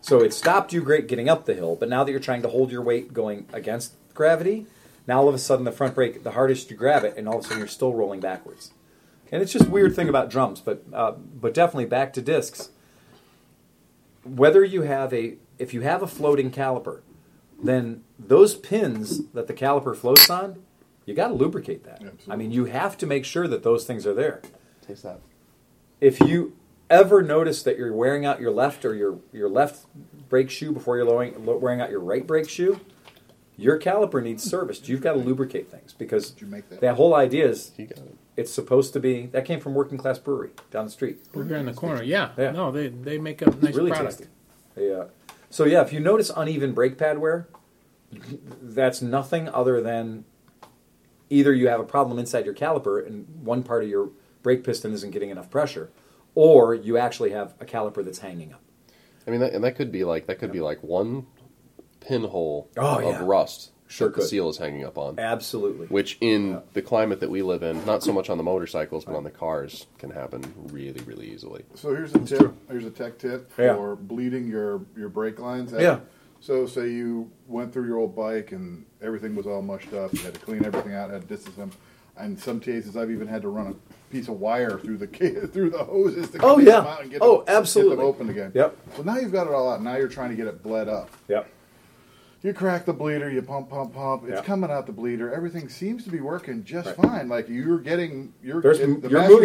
So it stopped you great getting up the hill, but now that you're trying to hold your weight going against gravity, now all of a sudden the front brake, the hardest you grab it, and all of a sudden you're still rolling backwards. And it's just a weird thing about drums, but definitely back to discs. Whether you have if you have a floating caliper, then those pins that the caliper floats on, you got to lubricate that. Absolutely. I mean, you have to make sure that those things are there. Taste that. If you ever notice that you're wearing out your left or your left brake shoe before you're wearing out your right brake shoe, your caliper needs serviced. You've got to lubricate things because that whole idea is it's supposed to be. That came from Working Class Brewery down the street. We're here in the corner. Yeah. No, they make a nice really product. Tasty. Yeah. So, yeah, if you notice uneven brake pad wear, that's nothing other than either you have a problem inside your caliper and one part of your brake piston isn't getting enough pressure, or you actually have a caliper that's hanging up. I mean, that could be like one pinhole of rust the seal is hanging up on. Absolutely. Which in the climate that we live in, not so much on the motorcycles, but on the cars, can happen really, really easily. So here's a tip. Here's a tech tip for bleeding your brake lines. So say you went through your old bike and everything was all mushed up. You had to clean everything out, had to distance them. And in some cases, I've even had to run a piece of wire through the hoses to get them out and get them open again. Yep. So now you've got it all out. Now you're trying to get it bled up. Yep. You crack the bleeder, you pump. It's coming out the bleeder. Everything seems to be working just fine. Like you're moving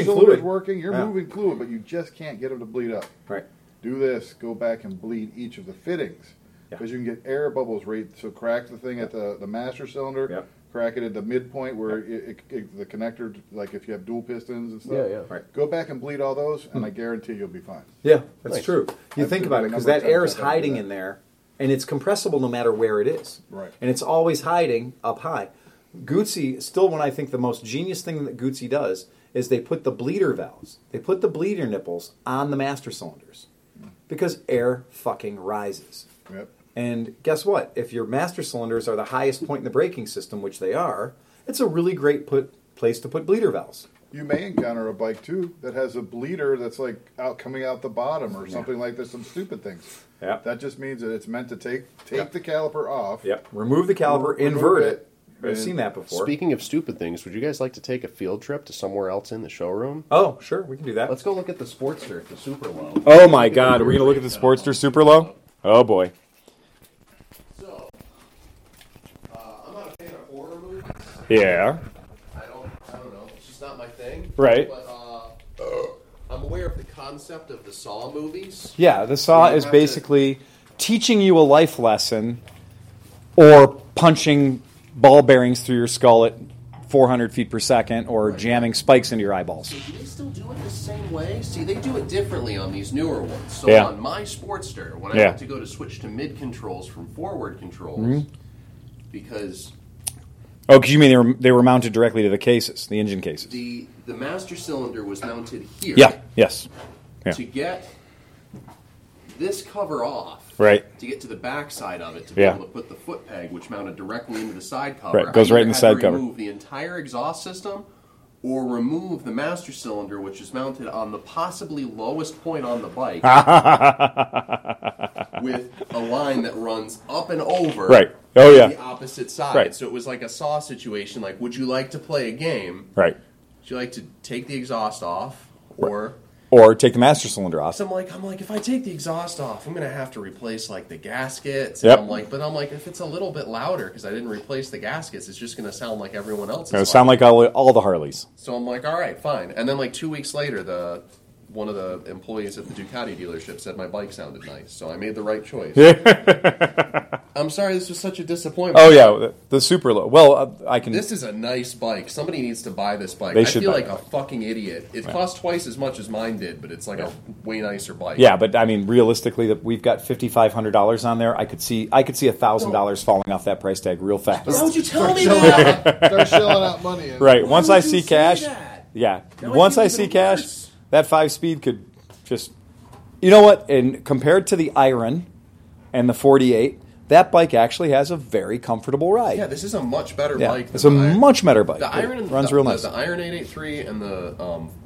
fluid. Working. You're moving fluid, but you just can't get them to bleed up. Right. Do this. Go back and bleed each of the fittings because you can get air bubbles. Right. So crack the thing at the master cylinder. Yeah. Crack it at the midpoint where it, the connector, like if you have dual pistons and stuff. Yeah. Right. Go back and bleed all those, and I guarantee you'll be fine. Yeah, that's true. You think about it because that air is hiding in there. And it's compressible no matter where it is. Right. And it's always hiding up high. Guzzi, still one I think the most genius thing that Guzzi does is they put the bleeder valves, they put the bleeder nipples on the master cylinders because air fucking rises. Yep. And guess what? If your master cylinders are the highest point in the braking system, which they are, it's a really great place to put bleeder valves. You may encounter a bike, too, that has a bleeder that's like coming out the bottom or something like that, some stupid things. Yeah. That just means that it's meant to take the caliper off. Yep. Remove the caliper, invert it. I've seen that before. Speaking of stupid things, would you guys like to take a field trip to somewhere else in the showroom? Oh, sure. We can do that. Let's go look at the Sportster, the Super Low. Oh, my God. Are we going to look at the Sportster Super Low? Oh, boy. So, I'm not a fan of horror movies. Yeah. Not my thing, right? But I'm aware of the concept of the Saw movies. Yeah, the Saw is basically teaching you a life lesson, or punching ball bearings through your skull at 400 feet per second, or jamming spikes into your eyeballs. So do they still do it the same way? See, they do it differently on these newer ones. So on my Sportster, when I have to go to switch to mid controls from forward controls, because. Oh, because you mean they were mounted directly to the cases, the engine cases. The master cylinder was mounted here. Yeah, yes. Yeah. To get this cover off, to get to the back side of it, to be able to put the foot peg, which mounted directly into the side cover. Right, goes right in the side cover. Remove the entire exhaust system or remove the master cylinder, which is mounted on the possibly lowest point on the bike with a line that runs up and over. Right. Oh, yeah. The opposite side. Right. So it was like a Saw situation. Like, would you like to play a game? Right. Would you like to take the exhaust off or take the master cylinder off? So I'm like, if I take the exhaust off, I'm going to have to replace, like, the gaskets. Yep. And I'm like, if it's a little bit louder because I didn't replace the gaskets, it's just going to sound like everyone else's. It'll sound like all the Harleys. So I'm like, all right, fine. And then, like, 2 weeks later, the one of the employees at the Ducati dealership said my bike sounded nice, so I made the right choice. I'm sorry, this was such a disappointment. Oh, yeah, the super low. Well, I can... This is a nice bike. Somebody needs to buy this bike. I feel like a fucking idiot. It costs twice as much as mine did, but it's like a way nicer bike. Yeah, but, I mean, realistically, we've got $5,500 on there. I could see $1,000 falling off that price tag real fast. Why would you tell me that? They're shelling out money. Right, once I see cash... Yeah, once I see cash... That 5-speed could just, you know what? And compared to the Iron and the 48, that bike actually has a very comfortable ride. Yeah, this is a much better bike. It's than a much better bike. The Iron and runs real nice. The Iron 883 and the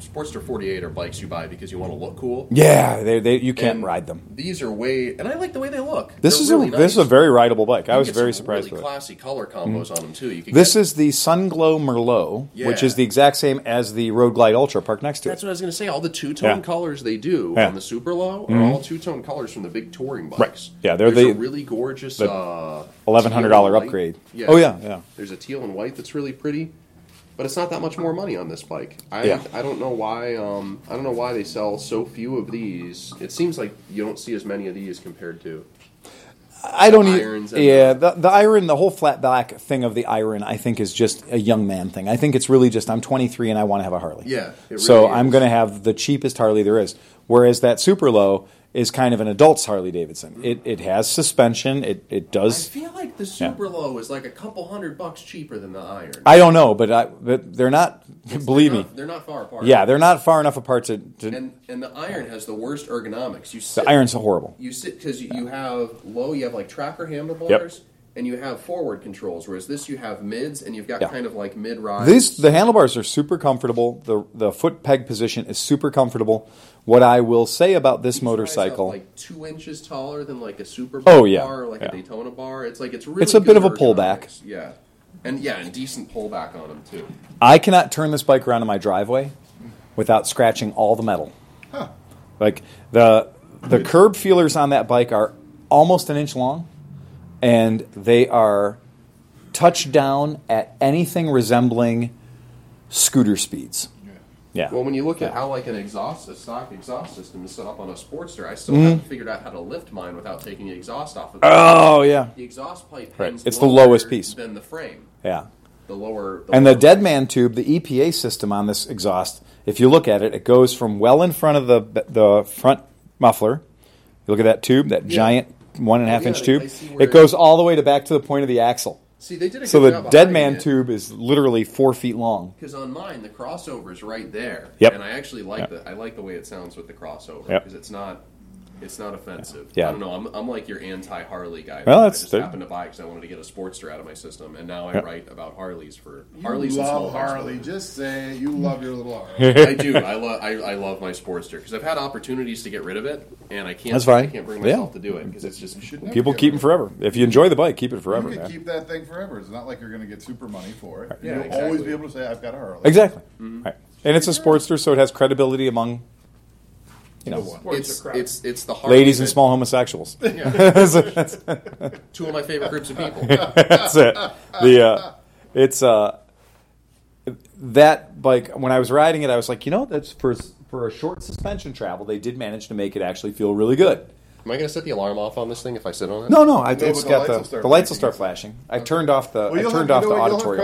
Sportster 48 are bikes you buy because you want to look cool. Yeah, you can't ride them. These are and I like the way they look. This is a very rideable bike. I was very surprised with it. Classy color combos on them too. This is the Sunglow Merlot, which is the exact same as the Road Glide Ultra parked next to it. That's what I was going to say. All the two-tone colors they do on the Superlow are all two-tone colors from the big touring bikes. Right. Yeah, they're really gorgeous. The $1,100 upgrade. Yeah. Oh, yeah. There's a teal and white that's really pretty, but it's not that much more money on this bike. I don't know why. I don't know why they sell so few of these. It seems like you don't see as many of these compared to. The Iron, the whole flat back thing of the Iron, I think is just a young man thing. I think it's really just I'm 23 and I want to have a Harley. Yeah, really so is. I'm going to have the cheapest Harley there is. Whereas that Superlow is kind of an adult's Harley-Davidson. Mm-hmm. It has suspension. It does. I feel like the Superlow is like a couple $100 cheaper than the Iron. I don't know, but they're not. They're not far apart. Yeah, they're not far enough apart to and the Iron has the worst ergonomics. The Iron's horrible. You sit because you have low. You have like tracker handlebars. Yep. And you have forward controls, whereas this you have mids, and you've got kind of like mid-rise. The handlebars are super comfortable. The foot peg position is super comfortable. What I will say about this motorcycle... It's like 2 inches taller than like a Super bar or like a Daytona bar. It's like it's really It's a bit of a pullback. Yeah. And decent pullback on them, too. I cannot turn this bike around in my driveway without scratching all the metal. Huh. Like, the curb feelers on that bike are almost an inch long. And they are touched down at anything resembling scooter speeds. Yeah. Well, when you look at how like a stock exhaust system is set up on a Sportster, I still haven't figured out how to lift mine without taking the exhaust off of it. Oh, yeah. The exhaust pipe hangs It's the lowest piece. Than the frame. Yeah. The deadman tube, the EPA system on this exhaust, if you look at it, it goes from well in front of the front muffler. You look at that tube, that giant 1.5-inch tube. It goes all the way to back to the point of the axle. See, they did a good job. So the deadman tube is literally 4 feet long. Because on mine, the crossover is right there. Yep. And I actually like I like the way it sounds with the crossover because it's not offensive. Yeah. I don't know. I'm like your anti-Harley guy. Well, I just happened to buy because I wanted to get a Sportster out of my system, and now I write about Harleys for Harleys. You love Harley. Just say you love your little Harley. I do. I love my Sportster because I've had opportunities to get rid of it, and I can't. That's fine. I can't bring myself to do it because it's just people keep them forever. If you enjoy the bike, keep it forever. You can keep that thing forever. It's not like you're going to get super money for it. Right. Yeah, you'll always be able to say I've got a Harley. Exactly. Mm-hmm. Right. And it's a Sportster, so it has credibility among. You know, it's the Harley ladies and small homosexuals. Yeah. Two of my favorite groups of people. That's it. That bike. When I was riding it, I was like, that's for a short suspension travel. They did manage to make it actually feel really good. Am I going to set the alarm off on this thing if I sit on it? No. The lights will start flashing. I turned off the. Well, I turned off the auditory.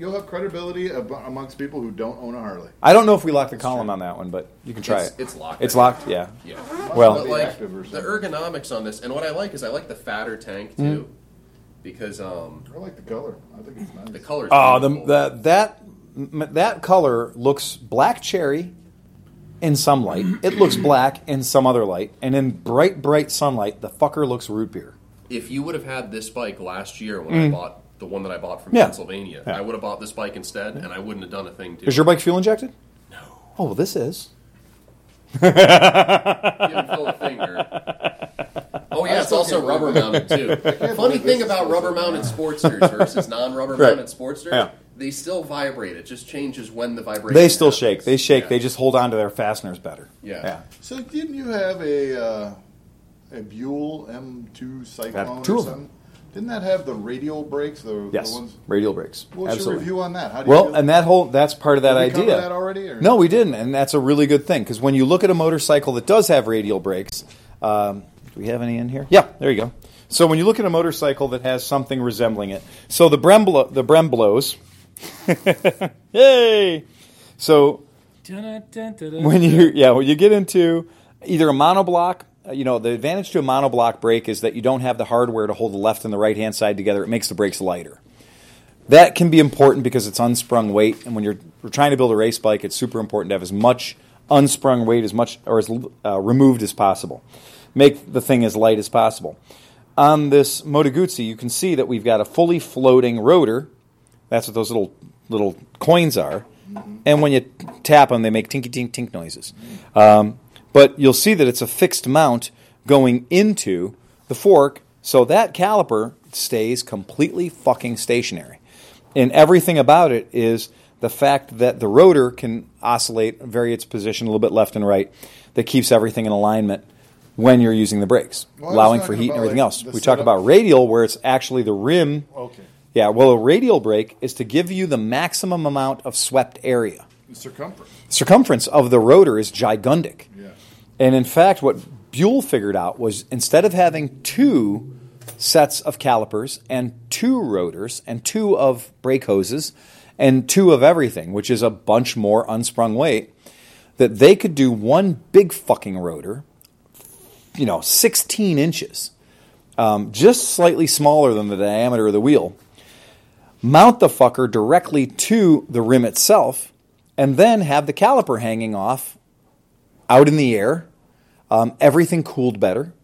You'll have credibility amongst people who don't own a Harley. I don't know if we locked the column on that one, but you can try it. It's locked. It's locked. Yeah. Well, like, the ergonomics on this, and what I like is I like the fatter tank too, because I like the color. I think it's nice. The color. Oh, that color looks black cherry. In some light. It looks black in some other light. And in bright, bright sunlight, the fucker looks root beer. If you would have had this bike last year when I bought the one that I bought from Pennsylvania, I would have bought this bike instead, and I wouldn't have done a thing to it. Is your bike fuel injected? No. Oh, well, this is. You didn't feel a finger. Oh, yeah, it's also rubber-mounted, too. Funny thing about rubber-mounted Sportsters versus non-rubber-mounted Sportsters... Yeah. They still vibrate. It just changes when the vibration They still happens. Shake. They shake. Yeah. They just hold on to their fasteners better. Yeah. So didn't you have a Buell M2 Cyclone or something? Didn't that have the radial brakes? Yes, the ones? Radial brakes. What's Absolutely. Your review on that? How do you well, and that whole that's part of that did we idea. Cover that already? Or? No, we didn't, and that's a really good thing because when you look at a motorcycle that does have radial brakes, do we have any in here? Yeah, there you go. So when you look at a motorcycle that has something resembling it, so the Brembos, yay! So when you get into either a monoblock. You know, the advantage to a monoblock brake is that you don't have the hardware to hold the left and the right-hand side together. It makes the brakes lighter. That can be important because it's unsprung weight, and when you're trying to build a race bike, it's super important to have as much unsprung weight as much or as removed as possible. Make the thing as light as possible. On this Moto Guzzi, you can see that we've got a fully floating rotor. That's what those little coins are. And when you tap them, they make tink-tink-tink noises. But you'll see that it's a fixed mount going into the fork, so that caliper stays completely fucking stationary. And everything about it is the fact that the rotor can oscillate, vary its position a little bit left and right, that keeps everything in alignment when you're using the brakes, allowing for heat and everything else. We talk about radial where it's actually the rim. Okay. Yeah, well, a radial brake is to give you the maximum amount of swept area. Circumference of the rotor is gigantic. Yeah. And in fact, what Buell figured out was instead of having two sets of calipers and two rotors and two of brake hoses and two of everything, which is a bunch more unsprung weight, that they could do one big fucking rotor, 16 inches, just slightly smaller than the diameter of the wheel, mount the fucker directly to the rim itself, and then have the caliper hanging off out in the air. Everything cooled better.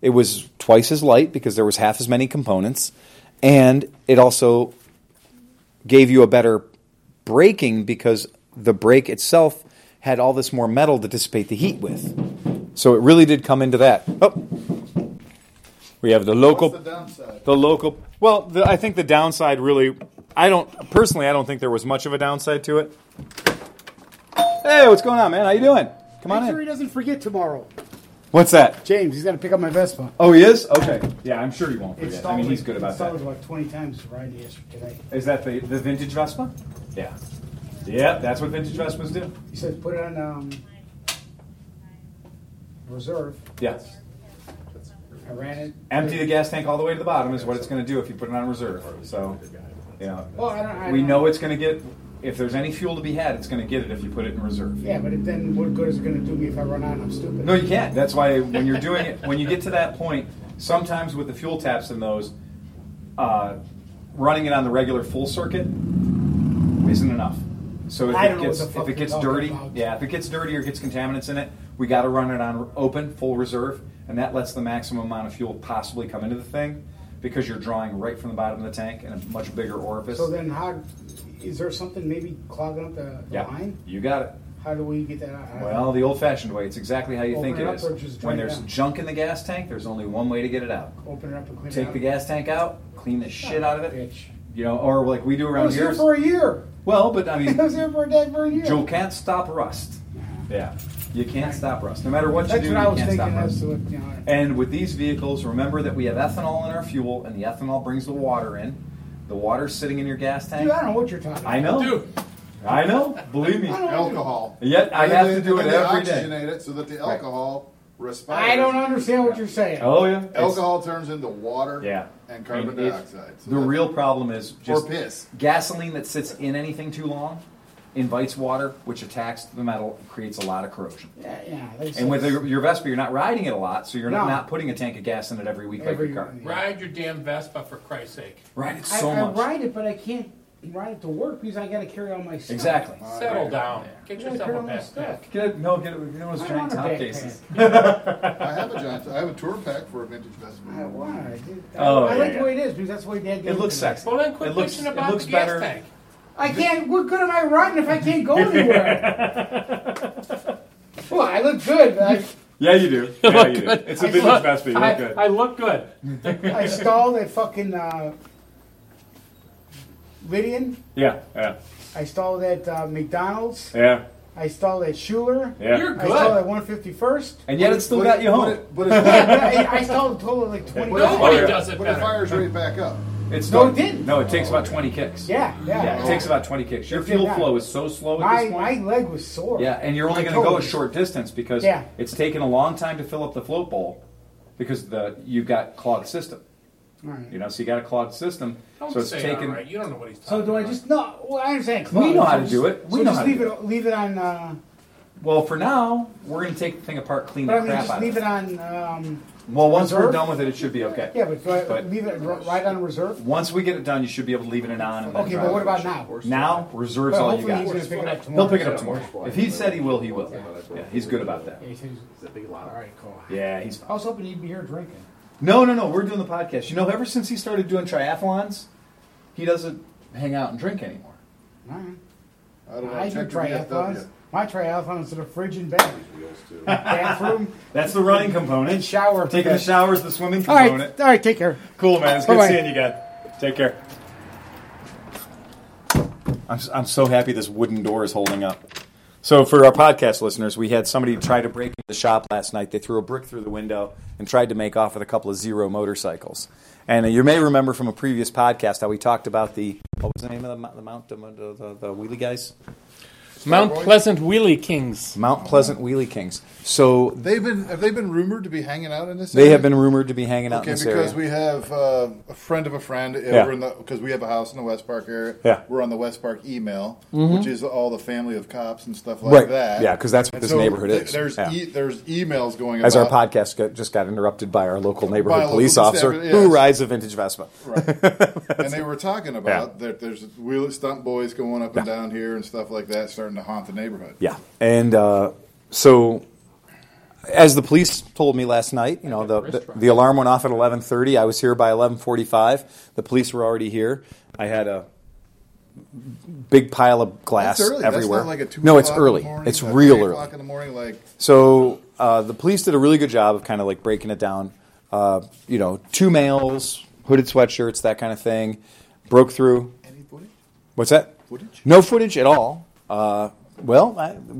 It was twice as light because there was half as many components. And it also gave you a better braking because the brake itself had all this more metal to dissipate the heat with. So it really did come into that. Oh. We have the local... What's the downside? The local... Well, I think the downside really... I don't think there was much of a downside to it. Hey, what's going on, man? How you doing? Come on in. Make sure he doesn't forget tomorrow. What's that? James, he's got to pick up my Vespa. Oh, he is? Okay. Yeah, I'm sure he won't forget. He's good about that. It like 20 times riding yesterday. Is that the vintage Vespa? Yeah. Yeah, that's what vintage Vespas do. He says put it on reserve. Yes. I ran it. Empty the gas tank all the way to the bottom is what it's going to do if you put it on reserve. So, we know it's going to get... If there's any fuel to be had, it's going to get it if you put it in reserve. Yeah, but then what good is it going to do me if I run out and I'm stupid? No, you can't. That's why when you're doing it, when you get to that point, sometimes with the fuel taps in those, running it on the regular full circuit isn't enough. So if it gets dirty or gets contaminants in it, we got to run it on open, full reserve, and that lets the maximum amount of fuel possibly come into the thing because you're drawing right from the bottom of the tank in a much bigger orifice. So then how... Is there something maybe clogging up the line? You got it. How do we get that out? Well, the old-fashioned way. It's exactly how you think it is. When there's junk in the gas tank, there's only one way to get it out. Open it up and clean it out. Take the gas tank out, clean the shit out of it. Or like we do around here. I was here for a year. Well, but I mean... I was here for a year. You can't stop rust. Yeah. You can't stop rust. No matter what you do, you can't stop rust. And with these vehicles, remember that we have ethanol in our fuel, and the ethanol brings the water in. The water's sitting in your gas tank. Dude, I don't know what you're talking about. I know. Dude. I know. Believe me. Alcohol. Yet I have to do it every day. Oxygenate it so that the alcohol respires. I don't understand what you're saying. Oh, yeah. Alcohol turns into water and carbon dioxide. So the real problem is just piss. Gasoline that sits in anything too long invites water, which attacks the metal and creates a lot of corrosion. And with your Vespa, you're not riding it a lot, so you're not putting a tank of gas in it every week like your car. Yeah. Ride your damn Vespa, for Christ's sake. Ride it much. I ride it, but I can't ride it to work because I got to carry all my stuff. Exactly. Settle down. Get yourself a backpack. Get one of those giant top cases. I have a tour pack for a vintage Vespa. I like the way it is because that's the way Dad did it. It looks sexy. Well, then quit bitching about the gas tank. I can't. What good am I riding if I can't go anywhere? Well, I look good. Yeah, you do. You do. It's a vintage Vespa. You look good. I look good. I stalled at fucking Lydian. Yeah, yeah. I stalled at McDonald's. Yeah. I stalled at Schuler. Yeah. You're good. I stalled at 151st. And yet it still got you home. I stalled a total of like 20. Nobody does it better. But it fires right back up. No, it takes about 20 kicks. Yeah, it takes about 20 kicks. Your fuel flow is so slow at this point. My leg was sore. Yeah, and you're only going to go a short distance because it's taken a long time to fill up the float bowl because you've got clogged system. Right. You know, so you got a clogged system. Don't so it's say taken. Right. You don't know what he's talking about. So do I just no? Well, I understand. Clogged. We know how to do it. We so know just how to leave do it. Leave it on. Well, for now, we're going to take the thing apart, clean the crap out of it. Leave it on. Well, once reserve? We're done with it, it should be okay. Yeah, but leave it right on reserve. Once we get it done, you should be able to leave it in on. And okay, but what about now? Now, reserves all you got. He's pick it up tomorrow. He'll pick it up tomorrow. If he said he will, he will. Yeah, he's good about that. He's a big lot. All right, cool. Yeah, he's. I was hoping he'd be here drinking. No, we're doing the podcast. You know, ever since he started doing triathlons, he doesn't hang out and drink anymore. All right. I do triathlons. My triathlons are the fridge and bathroom. That's the running component. And shower. Taking the showers, the swimming component. All right, take care. Cool, man. It's good seeing you guys. Take care. I'm so happy this wooden door is holding up. So for our podcast listeners, we had somebody try to break into the shop last night. They threw a brick through the window and tried to make off with a couple of Zero motorcycles. And you may remember from a previous podcast how we talked about what was the name of the wheelie guys? Mount Pleasant Wheelie Kings. Mount Pleasant Wheelie Kings. So have they been rumored to be hanging out in this area? They have been rumored to be hanging out in this area. Okay, because we have a friend of a friend. Because we have a house in the West Park area. Yeah. We're on the West Park email, which is all the family of cops and stuff like that. Yeah, because that's what this neighborhood is. There's emails going on. As our podcast just got interrupted by our local neighborhood police officer who rides a vintage Vespa. Right. And they were talking about that there's wheelie stunt boys going up and down here and stuff like that, starting to haunt the neighborhood. Yeah, and so as the police told me last night, you know, the alarm went off at 11:30. I was here by 11:45. The police were already here. I had a big pile of glass everywhere. That's not like a 2 no, it's early. It's real early. 8 o'clock in the morning, so the police did a really good job of kind of like breaking it down. You know, two males, hooded sweatshirts, that kind of thing. Broke through. Any footage? What's that? Footage? No footage at all. We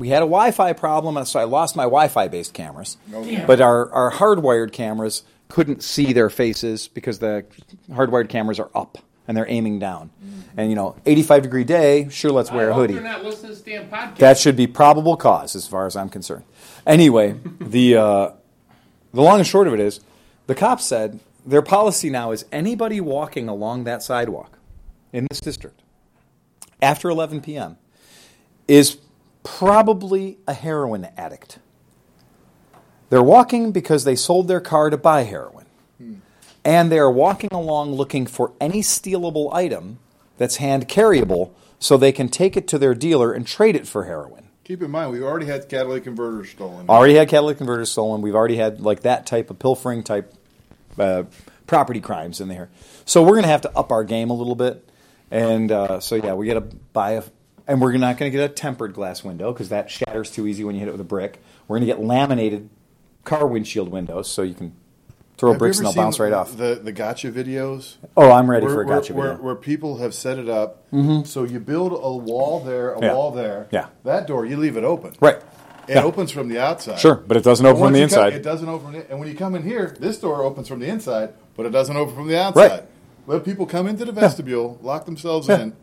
had a Wi-Fi problem, so I lost my Wi-Fi-based cameras. Okay. But our hardwired cameras couldn't see their faces because the hardwired cameras are up and they're aiming down. Mm-hmm. And, 85-degree day, sure, let's wear a hoodie. You're not listening to this damn podcast. That should be probable cause as far as I'm concerned. Anyway, the long and short of it is the cops said their policy now is anybody walking along that sidewalk in this district after 11 p.m., is probably a heroin addict. They're walking because they sold their car to buy heroin. Hmm. And they are walking along looking for any stealable item that's hand-carryable so they can take it to their dealer and trade it for heroin. Keep in mind, we've already had catalytic converters stolen. We've already had that type of pilfering type property crimes in there. So we're going to have to up our game a little bit. And we got to buy a... And we're not going to get a tempered glass window because that shatters too easy when you hit it with a brick. We're going to get laminated car windshield windows so you can throw bricks and they'll bounce right off. The gotcha videos? Oh, I'm ready for a gotcha video. Where people have set it up. Mm-hmm. So you build a wall there, wall there. Yeah. That door, you leave it open. Right. It opens from the outside. Sure, but it doesn't open from the inside. It doesn't open. And when you come in here, this door opens from the inside, but it doesn't open from the outside. Right. Let people come into the vestibule, lock themselves in.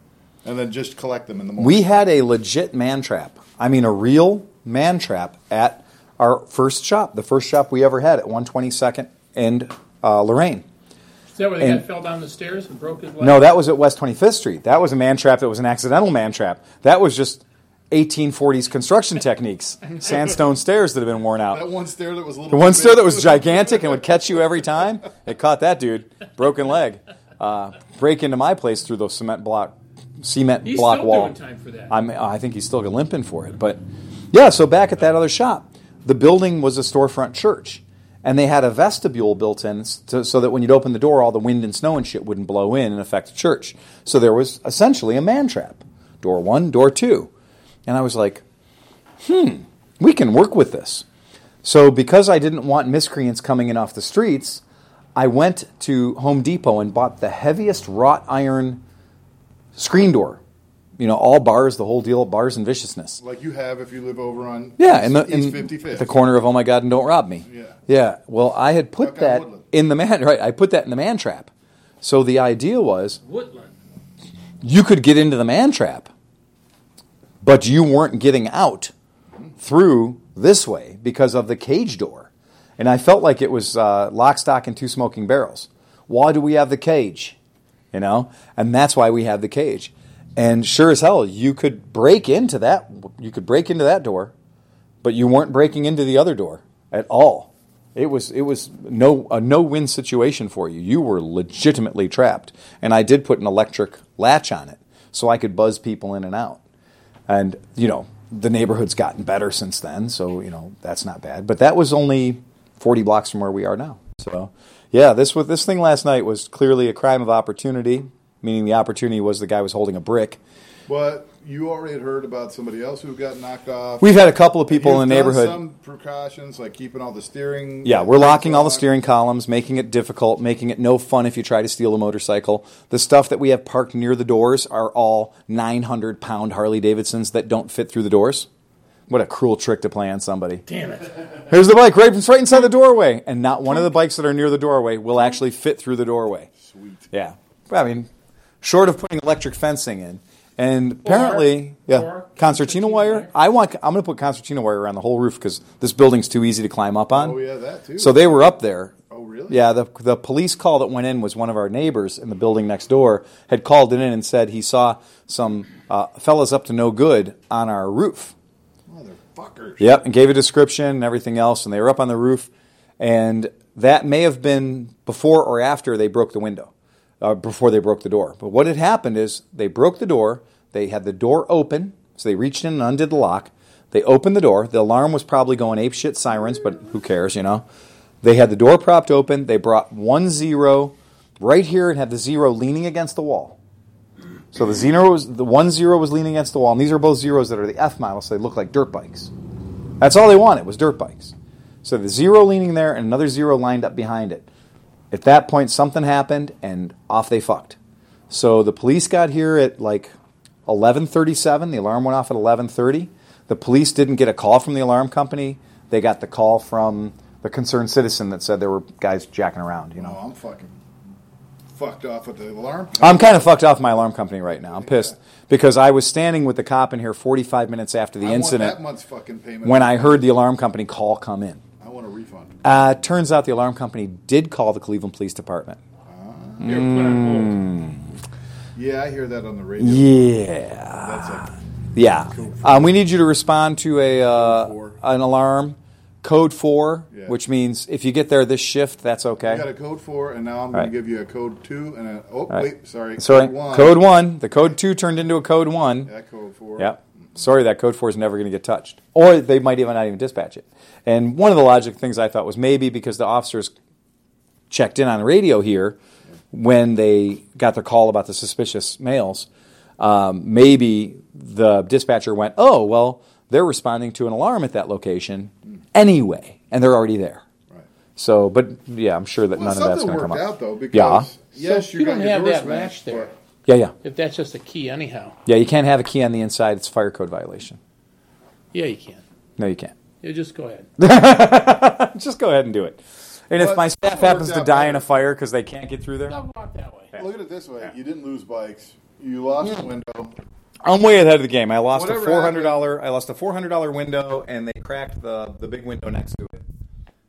And then just collect them in the morning. We had a legit man trap. I mean, a real man trap at our first shop, the first shop we ever had at 122nd and Lorraine. Is that where the guy fell down the stairs and broke his leg? No, that was at West 25th Street. That was a man trap that was an accidental man trap. That was just 1840s construction techniques. Sandstone stairs that have been worn out. That one stair that was a little bit big. Stair that was gigantic and would catch you every time. It caught that dude. Broken leg. Break into my place through those cement block wall. He's still doing time for that. I think he's still limping for it. But, yeah, so back at that other shop, the building was a storefront church. And they had a vestibule built in so that when you'd open the door, all the wind and snow and shit wouldn't blow in and affect the church. So there was essentially a man trap. Door one, door two. And I was like, we can work with this. So because I didn't want miscreants coming in off the streets, I went to Home Depot and bought the heaviest wrought iron screen door you know, all bars, the whole deal, bars and viciousness. Like you have if you live over on East 55th. The corner of Oh My God and Don't Rob Me. Yeah. Yeah. Well, I had put that in the man, right? I put that in the man trap. So the idea was Woodland. You could get into the man trap, but you weren't getting out through this way because of the cage door. And I felt like it was lock, stock, and two smoking barrels. Why do we have the cage? You know? And that's why we have the cage. And sure as hell, you could break into that. You could break into that door, but you weren't breaking into the other door at all. It was a no-win situation for you. You were legitimately trapped. And I did put an electric latch on it so I could buzz people in and out. And, you know, the neighborhood's gotten better since then, so, you know, that's not bad. But that was only 40 blocks from where we are now. So, yeah, this thing last night was clearly a crime of opportunity, meaning the opportunity was the guy was holding a brick. But you already had heard about somebody else who got knocked off. We've had a couple of people in the neighborhood. Some precautions, like keeping all the steering. Yeah, we're locking all the steering columns, making it difficult, making it no fun if you try to steal a motorcycle. The stuff that we have parked near the doors are all 900-pound Harley-Davidsons that don't fit through the doors. What a cruel trick to play on somebody. Damn it. Here's the bike right inside the doorway. And not one of the bikes that are near the doorway will actually fit through the doorway. Sweet. Yeah. I mean, short of putting electric fencing in. And apparently, concertina wire. I'm going to put concertina wire around the whole roof because this building's too easy to climb up on. Oh, yeah, that too. So they were up there. Oh, really? Yeah, the police call that went in was one of our neighbors in the building next door had called in and said he saw some fellas up to no good on our roof. Motherfuckers. Yep, and gave a description and everything else, and they were up on the roof. And that may have been before or after they broke the window. Before they broke the door. But what had happened is they broke the door. They had the door open. So they reached in and undid the lock. They opened the door. The alarm was probably going apeshit sirens, but who cares, you know. They had the door propped open. They brought 10 right here and had the 0 leaning against the wall. So the 10 was leaning against the wall. And these are both 0s that are the F models, so they look like dirt bikes. That's all they wanted was dirt bikes. So the 0 leaning there and another 0 lined up behind it. At that point, something happened, and off they fucked. So the police got here at, 11:37. The alarm went off at 11:30. The police didn't get a call from the alarm company. They got the call from the concerned citizen that said there were guys jacking around, you know. Oh, I'm fucking fucked off with the alarm company. I'm kind of fucked off with my alarm company right now. I'm pissed. Because I was standing with the cop in here 45 minutes after the incident. That month's fucking payment. When I heard the alarm company call come in. I want a refund. Turns out the alarm company did call the Cleveland Police Department. Yeah, I hear that on the radio. Yeah. That's it. Yeah. We need you to respond to an alarm. Code 4, which means if you get there this shift, that's okay. You got a code 4, and now I'm going to give you a code 2 and a... Oh, right. Wait, sorry. Code 1. Code 1. The code 2 turned into a code 1. That code 4. Yep. Sorry, that code 4 is never going to get touched. Or they might even not even dispatch it. And one of the logic things I thought was maybe because the officers checked in on the radio here when they got their call about the suspicious males, maybe the dispatcher went, oh, well, they're responding to an alarm at that location anyway, and they're already there. Right. So, but, yeah, I'm sure that none of that's going to come up. Something worked out, though, because, yes, you don't have that match there. Yeah. If that's just a key anyhow. Yeah, you can't have a key on the inside. It's a fire code violation. Yeah, you can. No, you can't. Yeah, just go ahead. Just go ahead and do it. And if my staff happens to die in a fire because they can't get through there. Don't walk that way. Yeah. Look at it this way. Yeah. You didn't lose bikes. You lost the window. I'm way ahead of the game. I lost a $400 window, and they cracked the big window next to it.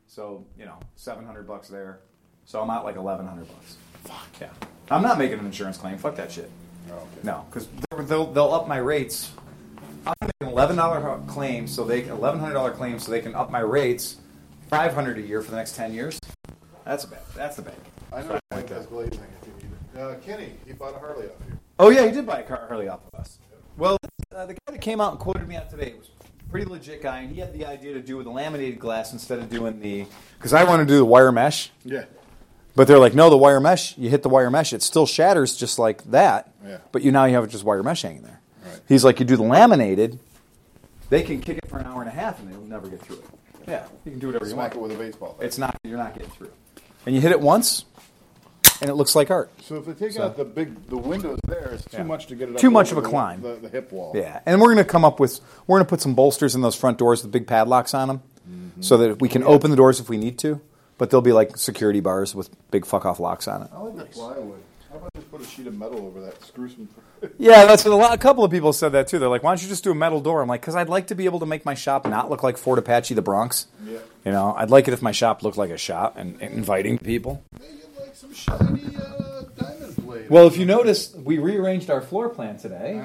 So, you know, $700 there. So I'm out like $1,100. Fuck yeah. I'm not making an insurance claim. Fuck that shit. Oh, okay. No, because they'll up my rates. I'm going to make an $1,100 claim so they can up my rates $500 a year for the next 10 years. That's the bad. I know. I think that's glazing. Kenny, he bought a Harley off you. Oh yeah, he did buy a Harley off of us. Yep. Well, the guy that came out and quoted me out today was a pretty legit guy, and he had the idea to do with the laminated glass instead of doing because I want to do the wire mesh. Yeah. But they're like, no, the wire mesh, you hit the wire mesh, it still shatters just like that, but you have just wire mesh hanging there. Right. He's like, you do the laminated, they can kick it for an hour and a half and they'll never get through it. Yeah, you can do whatever you want. Smack it with a baseball bat. You're not getting through. And you hit it once, and it looks like art. So if they take out the windows there, it's too much to get it up. Too much of a climb. The hip wall. Yeah, and we're going to put some bolsters in those front doors with big padlocks on them, so that we can open the doors if we need to, but they'll be like security bars with big fuck-off locks on it. I like the plywood. How about just put a sheet of metal over that? Screw some... Yeah, that's a couple of people said that, too. They're like, why don't you just do a metal door? I'm like, because I'd like to be able to make my shop not look like Fort Apache, the Bronx. Yeah. You know, I'd like it if my shop looked like a shop and inviting people. Maybe like some shiny diamond blade. Well, if you notice, we rearranged our floor plan today.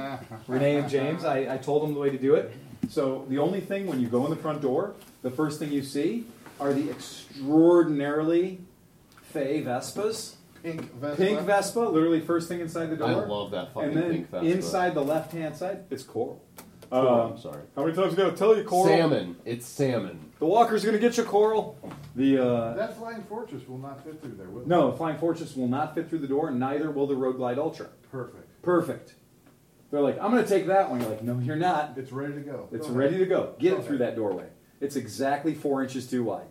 Renee and James, I told them the way to do it. So the only thing, when you go in the front door, the first thing you see are the extraordinarily fey Vespas. Pink Vespa, literally first thing inside the door. I love that fucking pink Vespa. And then inside the left-hand side, it's coral. I'm sorry. How many times have I got to tell you coral? Salmon. It's salmon. The Walker's going to get you coral. That Flying Fortress will not fit through there, will it? No, the Flying Fortress will not fit through the door, and neither will the Road Glide Ultra. Perfect. They're like, I'm going to take that one. You're like, no, you're not. It's ready to go. Get it through that doorway. It's exactly 4 inches too wide.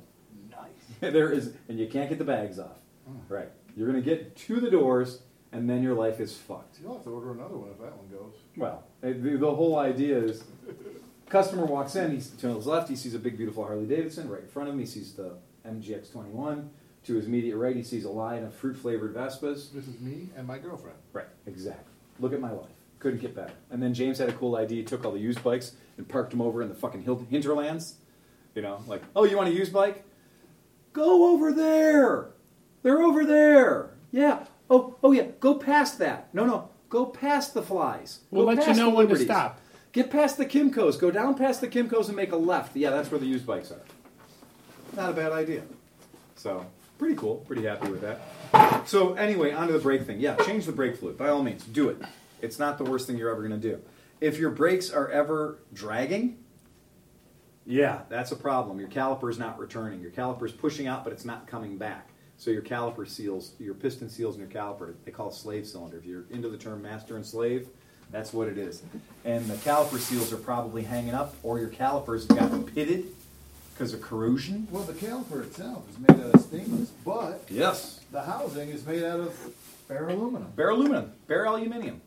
Nice. And you can't get the bags off. Oh. Right. You're going to get to the doors, and then your life is fucked. You'll have to order another one if that one goes. Well, the whole idea is, customer walks in, he's to his left, he sees a big, beautiful Harley-Davidson. Right in front of him, he sees the MGX-21. To his immediate right, he sees a line of fruit-flavored Vespas. This is me and my girlfriend. Right, exactly. Look at my life. Couldn't get better. And then James had a cool idea. He took all the used bikes and parked them over in the fucking hinterlands. You know, like, oh, you want a used bike? Go over there! They're over there. Yeah. Oh, yeah. Go past that. No. Go past the Flies. We'll let you know when to stop. Get past the Kymcos. Go down past the Kymcos and make a left. Yeah, that's where the used bikes are. Not a bad idea. So, pretty cool. Pretty happy with that. So, anyway, onto the brake thing. Yeah, change the brake fluid. By all means, do it. It's not the worst thing you're ever going to do. If your brakes are ever dragging, yeah, that's a problem. Your caliper's not returning. Your caliper's pushing out, but it's not coming back. So your caliper seals, your piston seals and your caliper, they call it slave cylinder. If you're into the term master and slave, that's what it is. And the caliper seals are probably hanging up, or your calipers got pitted because of corrosion. Well, the caliper itself is made out of stainless, but yes, the housing is made out of bare aluminum.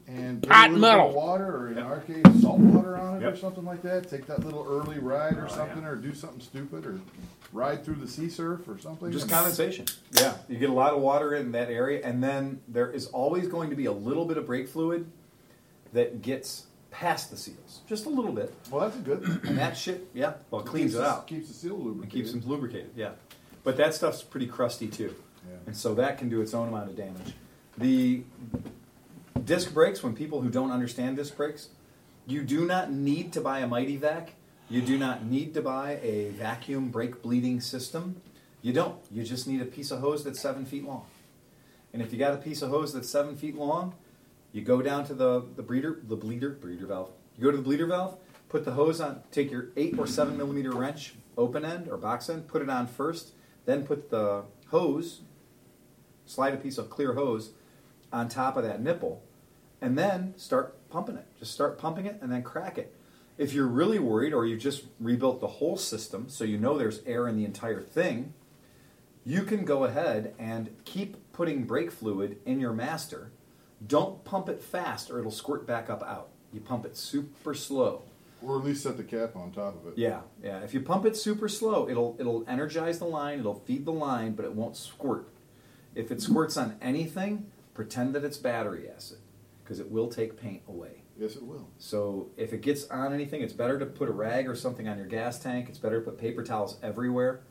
And hot metal. Water, or in our case, salt water on it or something like that. Take that little early ride or something, or do something stupid, or ride through the sea surf or something. Just condensation. Yeah, you get a lot of water in that area, and then there is always going to be a little bit of brake fluid that gets past the seals. Just a little bit. Well, that's a good thing. And that shit, well, it cleans it out. Keeps the seal lubricated. It keeps them lubricated, But that stuff's pretty crusty, too. Yeah. And so that can do its own amount of damage. The disc brakes, when people who don't understand disc brakes, you do not need to buy a Mighty Vac. You do not need to buy a vacuum brake bleeding system. You don't. You just need a piece of hose that's 7 feet long. And if you got a piece of hose that's 7 feet long, you go down to the bleeder valve. You go to the bleeder valve, put the hose on, take your 8 or 7 millimeter wrench, open end or box end, put it on first, then put the hose, slide a piece of clear hose on top of that nipple, and then start pumping it. Just start pumping it and then crack it. If you're really worried, or you just rebuilt the whole system so you know there's air in the entire thing, you can go ahead and keep putting brake fluid in your master. Don't pump it fast or it'll squirt back up out. You pump it super slow. Or at least set the cap on top of it. Yeah. If you pump it super slow, it'll energize the line, it'll feed the line, but it won't squirt. If it squirts on anything, pretend that it's battery acid, because it will take paint away. Yes, it will. So if it gets on anything, it's better to put a rag or something on your gas tank. It's better to put paper towels everywhere,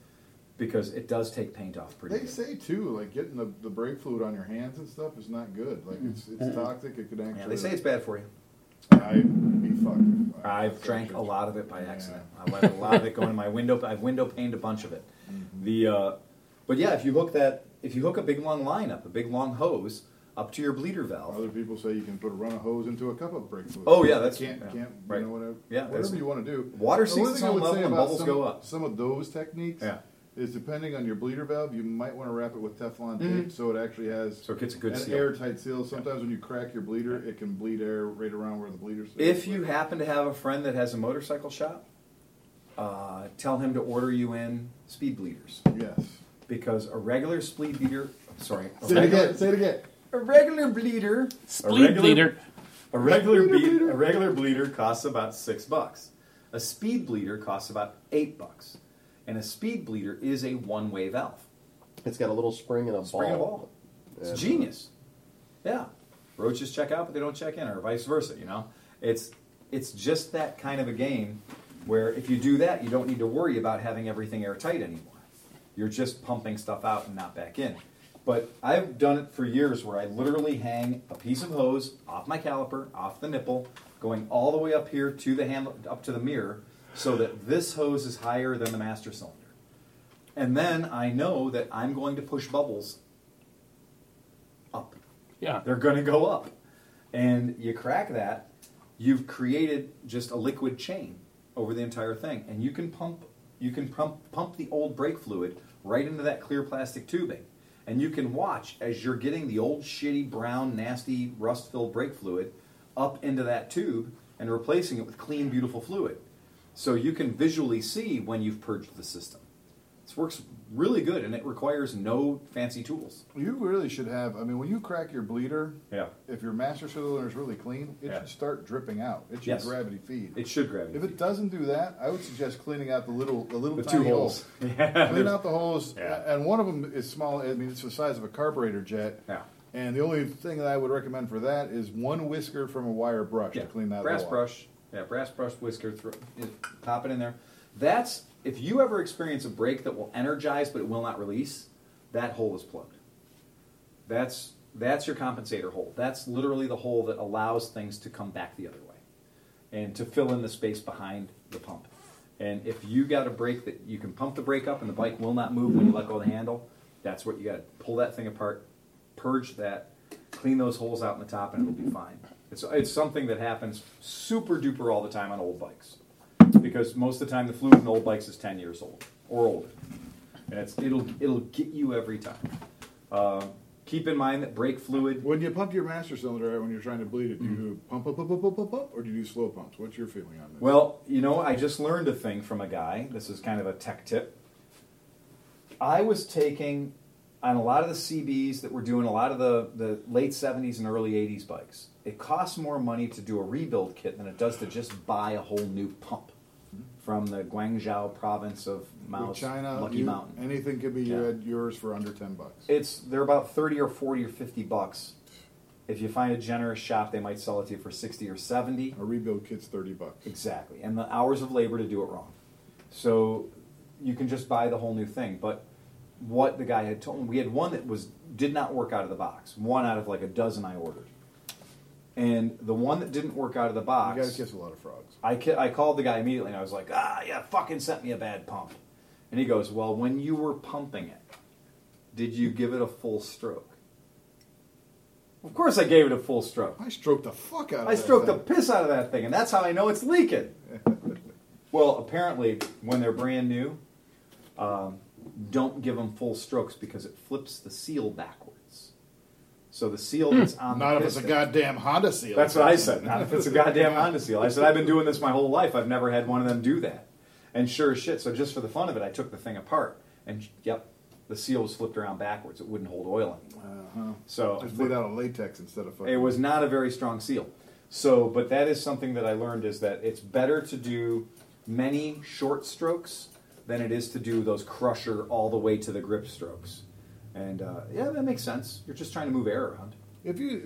because it does take paint off pretty good. They say, too, like getting the brake fluid on your hands and stuff is not good. Like, it's toxic. It could actually... Yeah, they say it's bad for you. I'd be fucked. I've drank a lot of it by accident. I let a lot of it go in my window. I've window paned a bunch of it. But yeah, if you hook a big long line up, a big long hose up to your bleeder valve. Other people say you can run a hose into a cup of brake fluid. Oh yeah, that's right. You know, whatever. Yeah, whatever you want to do. Water seeks its own level and bubbles go up. Some of those techniques is depending on your bleeder valve. You might want to wrap it with Teflon tape so it actually has an airtight seal. Sometimes when you crack your bleeder, it can bleed air right around where the bleeder's. If you happen to have a friend that has a motorcycle shop, tell him to order you in speed bleeders. Yes. Because a regular speed bleeder, Sorry. Say it again. A regular bleeder. A regular bleeder costs about $6. A speed bleeder costs about $8. And a speed bleeder is a one-way valve. It's got a little spring and a ball. It's genius. Yeah. Roaches check out, but they don't check in, or vice versa, you know? It's just that kind of a game where if you do that, you don't need to worry about having everything airtight anymore. You're just pumping stuff out and not back in. But I've done it for years where I literally hang a piece of hose off my caliper, off the nipple, going all the way up here to the handle, up to the mirror, so that this hose is higher than the master cylinder. And then I know that I'm going to push bubbles up. Yeah. They're going to go up. And you crack that, you've created just a liquid chain over the entire thing. And you can pump the old brake fluid right into that clear plastic tubing. And you can watch as you're getting the old shitty, brown, nasty, rust-filled brake fluid up into that tube and replacing it with clean, beautiful fluid. So you can visually see when you've purged the system. This works really good, and it requires no fancy tools. You really should have, I mean, when you crack your bleeder, yeah. If your master cylinder is really clean, it should start dripping out. It should gravity feed. It should gravity feed. If it doesn't do that, I would suggest cleaning out the tiny two holes. Yeah. Clean out the holes, and one of them is small. I mean, it's the size of a carburetor jet. Yeah. And the only thing that I would recommend for that is one whisker from a wire brush to clean that brass brush. Yeah, brass brush whisker, pop it in there. That's, if you ever experience a brake that will energize but it will not release, that hole is plugged. That's your compensator hole. That's literally the hole that allows things to come back the other way and to fill in the space behind the pump. And if you got a brake that you can pump the brake up and the bike will not move when you let go of the handle, that's what you got to pull that thing apart, purge that, clean those holes out in the top, and it'll be fine. It's something that happens super duper all the time on old bikes. Because most of the time the fluid in old bikes is 10 years old or older. And it'll get you every time. Keep in mind that brake fluid... When you pump your master cylinder when you're trying to bleed it, do you pump, or do you do slow pumps? What's your feeling on that? Well, you know, I just learned a thing from a guy. This is kind of a tech tip. I was taking on a lot of the CBs that were doing a lot of the late 70s and early 80s bikes. It costs more money to do a rebuild kit than it does to just buy a whole new pump from the Guangzhou province of Mao's China, Lucky Mountain. Anything could be yours for under $10. They're about $30 or $40 or $50. If you find a generous shop, they might sell it to you for $60 or $70. A rebuild kit's $30. Exactly, and the hours of labor to do it wrong. So you can just buy the whole new thing. But what the guy had told me, we had one that did not work out of the box. One out of like a dozen I ordered. And the one that didn't work out of the box... You guys kiss a lot of frogs. I called the guy immediately, and I was like, fucking sent me a bad pump. And he goes, well, when you were pumping it, did you give it a full stroke? Of course I gave it a full stroke. I stroked the fuck out of it. I stroked the piss out of that thing, and that's how I know it's leaking. Well, apparently, when they're brand new, don't give them full strokes because it flips the seal backwards. So the seal that's on the piston... Not if it's a goddamn Honda seal. That's what I said. Not if it's a goddamn Honda seal. I said, I've been doing this my whole life. I've never had one of them do that. And sure as shit, so just for the fun of it, I took the thing apart. And, the seal was flipped around backwards. It wouldn't hold oil anymore. Uh-huh. So it's made out of latex instead of... It was not a very strong seal. So, but that is something that I learned, is that it's better to do many short strokes than it is to do those crusher all the way to the grip strokes. And, that makes sense. You're just trying to move air around.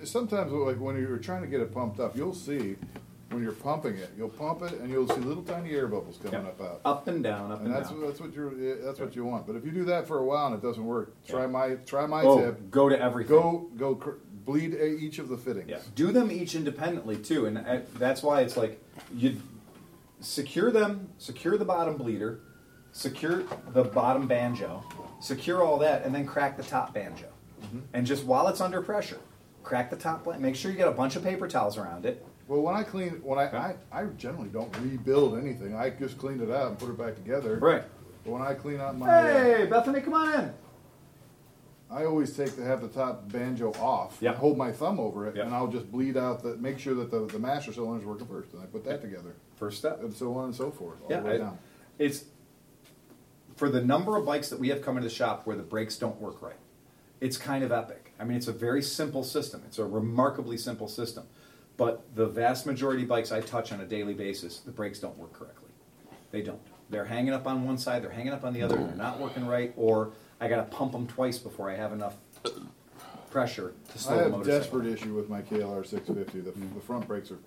Sometimes, like, when you're trying to get it pumped up, you'll see, when you're pumping it, you'll pump it, and you'll see little tiny air bubbles coming up out. Up and down, up and down. And that's what you want. But if you do that for a while and it doesn't work, try my tip. Go to everything. Go bleed each of the fittings. Yeah. Do them each independently, too. And that's why it's like, you secure them, secure the bottom bleeder, secure the bottom banjo, secure all that, and then crack the top banjo. Mm-hmm. And just while it's under pressure, crack the top. Make sure you get a bunch of paper towels around it. Well, I generally don't rebuild anything. I just cleaned it out and put it back together. Right. But when I clean out my... Hey, Bethany, come on in. I always have the top banjo off, hold my thumb over it, and I'll just bleed out, make sure that the master cylinder is working first, and I put that together. First step. And so on and so forth, all the way down. For the number of bikes that we have come into the shop where the brakes don't work right, it's kind of epic. I mean, it's a very simple system. It's a remarkably simple system. But the vast majority of bikes I touch on a daily basis, the brakes don't work correctly. They don't. They're hanging up on one side, they're hanging up on the other, they're not working right, or I got to pump them twice before I have enough pressure to slow the motorcycle. I have a desperate issue with my KLR 650. The front brakes are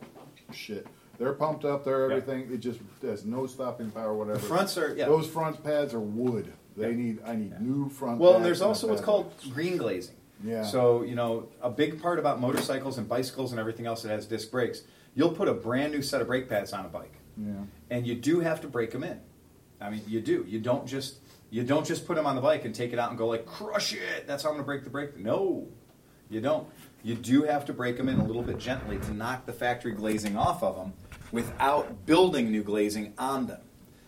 shit. They're pumped up, they're everything. It just has no stopping power, whatever. The fronts are, those front pads are wood. They need, I need new front pads. Well, and there's also what's called green glazing. Yeah. So, you know, a big part about motorcycles and bicycles and everything else that has disc brakes, you'll put a brand new set of brake pads on a bike. Yeah. And you do have to break them in. I mean, you do. You don't just put them on the bike and take it out and go like, crush it, that's how I'm going to break the brake. No, you don't. You do have to break them in a little bit gently to knock the factory glazing off of them without building new glazing on them.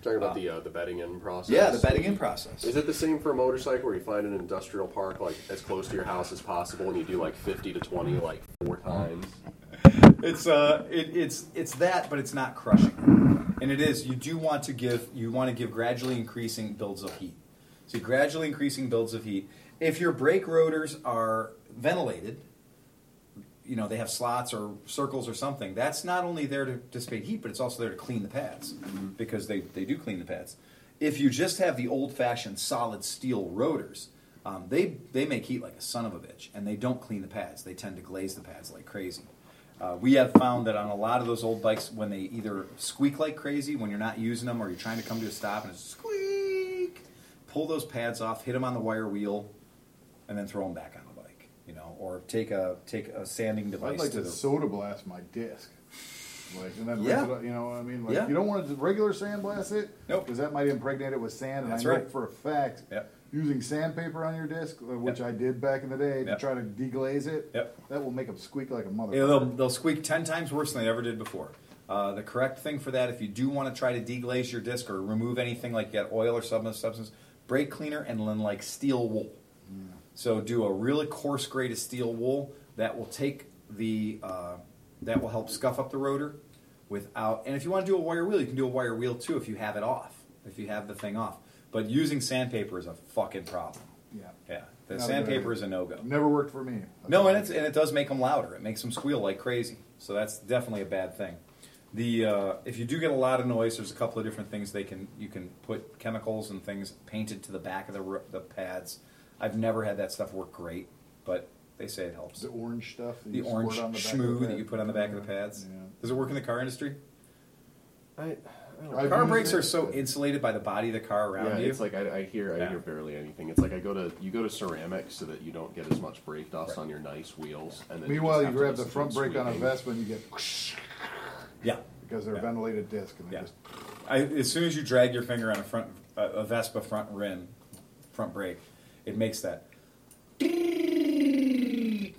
Talking about the bedding in process. Yeah, the bedding in process. Is it the same for a motorcycle where you find an industrial park like as close to your house as possible and you do like 50 to 20 like four times? It's that, but it's not crushing. And it is, you want to give gradually increasing builds of heat. So gradually increasing builds of heat. If your brake rotors are ventilated, you know, they have slots or circles or something, that's not only there to dissipate heat, but it's also there to clean the pads, because they do clean the pads. If you just have the old-fashioned solid steel rotors, they make heat like a son of a bitch, and they don't clean the pads. They tend to glaze the pads like crazy. We have found that on a lot of those old bikes, when they either squeak like crazy, when you're not using them, or you're trying to come to a stop and it's squeak, pull those pads off, hit them on the wire wheel, and then throw them back on. You know, or take a sanding device. I'd like to soda blast my disc, like, and then rinse it up, you know what I mean? Like, you don't want to regular sandblast it, nope, because that might impregnate it with sand. And that's I know for a fact, using sandpaper on your disc, which I did back in the day to try to deglaze it, that will make them squeak like a motherfucker. Yeah, they'll squeak 10 times worse than they ever did before. The correct thing for that, if you do want to try to deglaze your disc or remove anything like that, oil or substance, brake cleaner and then like steel wool. Yeah. So do a really coarse grade of steel wool that will take the that will help scuff up the rotor without. And if you want to do a wire wheel, you can do a wire wheel too if you have it off, if you have the thing off. But using sandpaper is a fucking problem. Yeah. The sandpaper is a no-go. Never worked for me. No, and it does make them louder. It makes them squeal like crazy. So that's definitely a bad thing. If you do get a lot of noise, there's a couple of different things you can put chemicals and things painted to the back of the pads. I've never had that stuff work great, but they say it helps. The orange stuff? The orange schmoo that you put on the back of the pads? Yeah. Does it work in the car industry? I car brakes are so insulated by the body of the car around you. It's like I hear barely anything. It's like you go to ceramics so that you don't get as much brake dust on your nice wheels. And then meanwhile, you grab the front brake on a Vespa and you get... Yeah. Because they're a ventilated disc. And they just... as soon as you drag your finger on a Vespa front rim, front brake... It makes that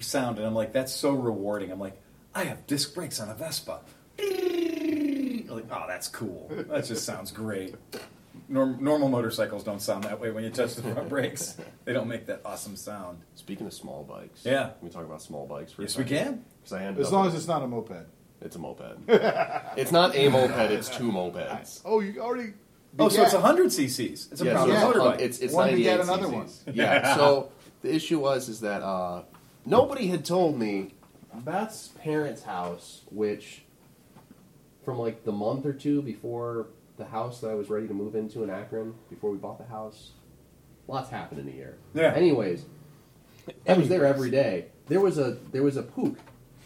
sound, and I'm like, that's so rewarding. I'm like, I have disc brakes on a Vespa. I'm like, oh, that's cool. That just sounds great. Normal motorcycles don't sound that way when you touch the front brakes. They don't make that awesome sound. Speaking of small bikes, can we talk about small bikes for a second? Yes, we can. As long as it's not a moped. It's a moped. It's not a moped, it's two mopeds. Oh, you already... So it's 100 cc's. It's a motor bike. It's one 98 begat another cc's. One. Yeah. So the issue was that nobody had told me Beth's parents' house, which from like the month or two before the house that I was ready to move into in Akron, before we bought the house, lots happened in a year. Yeah. Anyways, I was there every day. There was a puke,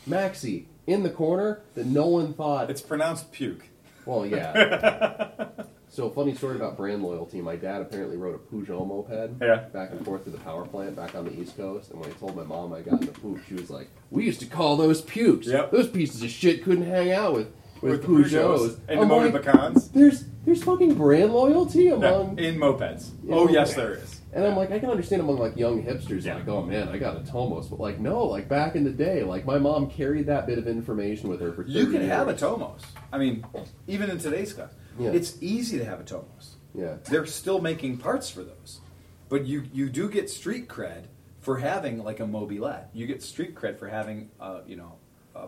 maxi in the corner that no one thought. It's pronounced puke. Well, yeah. So, funny story about brand loyalty. My dad apparently rode a Peugeot moped back and forth to the power plant back on the East Coast. And when I told my mom I got in a puke, she was like, we used to call those pukes. Yep. Those pieces of shit couldn't hang out with Peugeots. And motor pecans. There's fucking brand loyalty among... No, in mopeds. Yes, there is. And I'm like, I can understand among like young hipsters, like, oh man, I got a Tomos. But like, no, like back in the day, like my mom carried that bit of information with her for 30 years. You can have a Tomos. I mean, even in today's stuff. Yeah. It's easy to have a Tomos. Yeah. They're still making parts for those. But you do get street cred for having like a Moby Lad. You get street cred for having a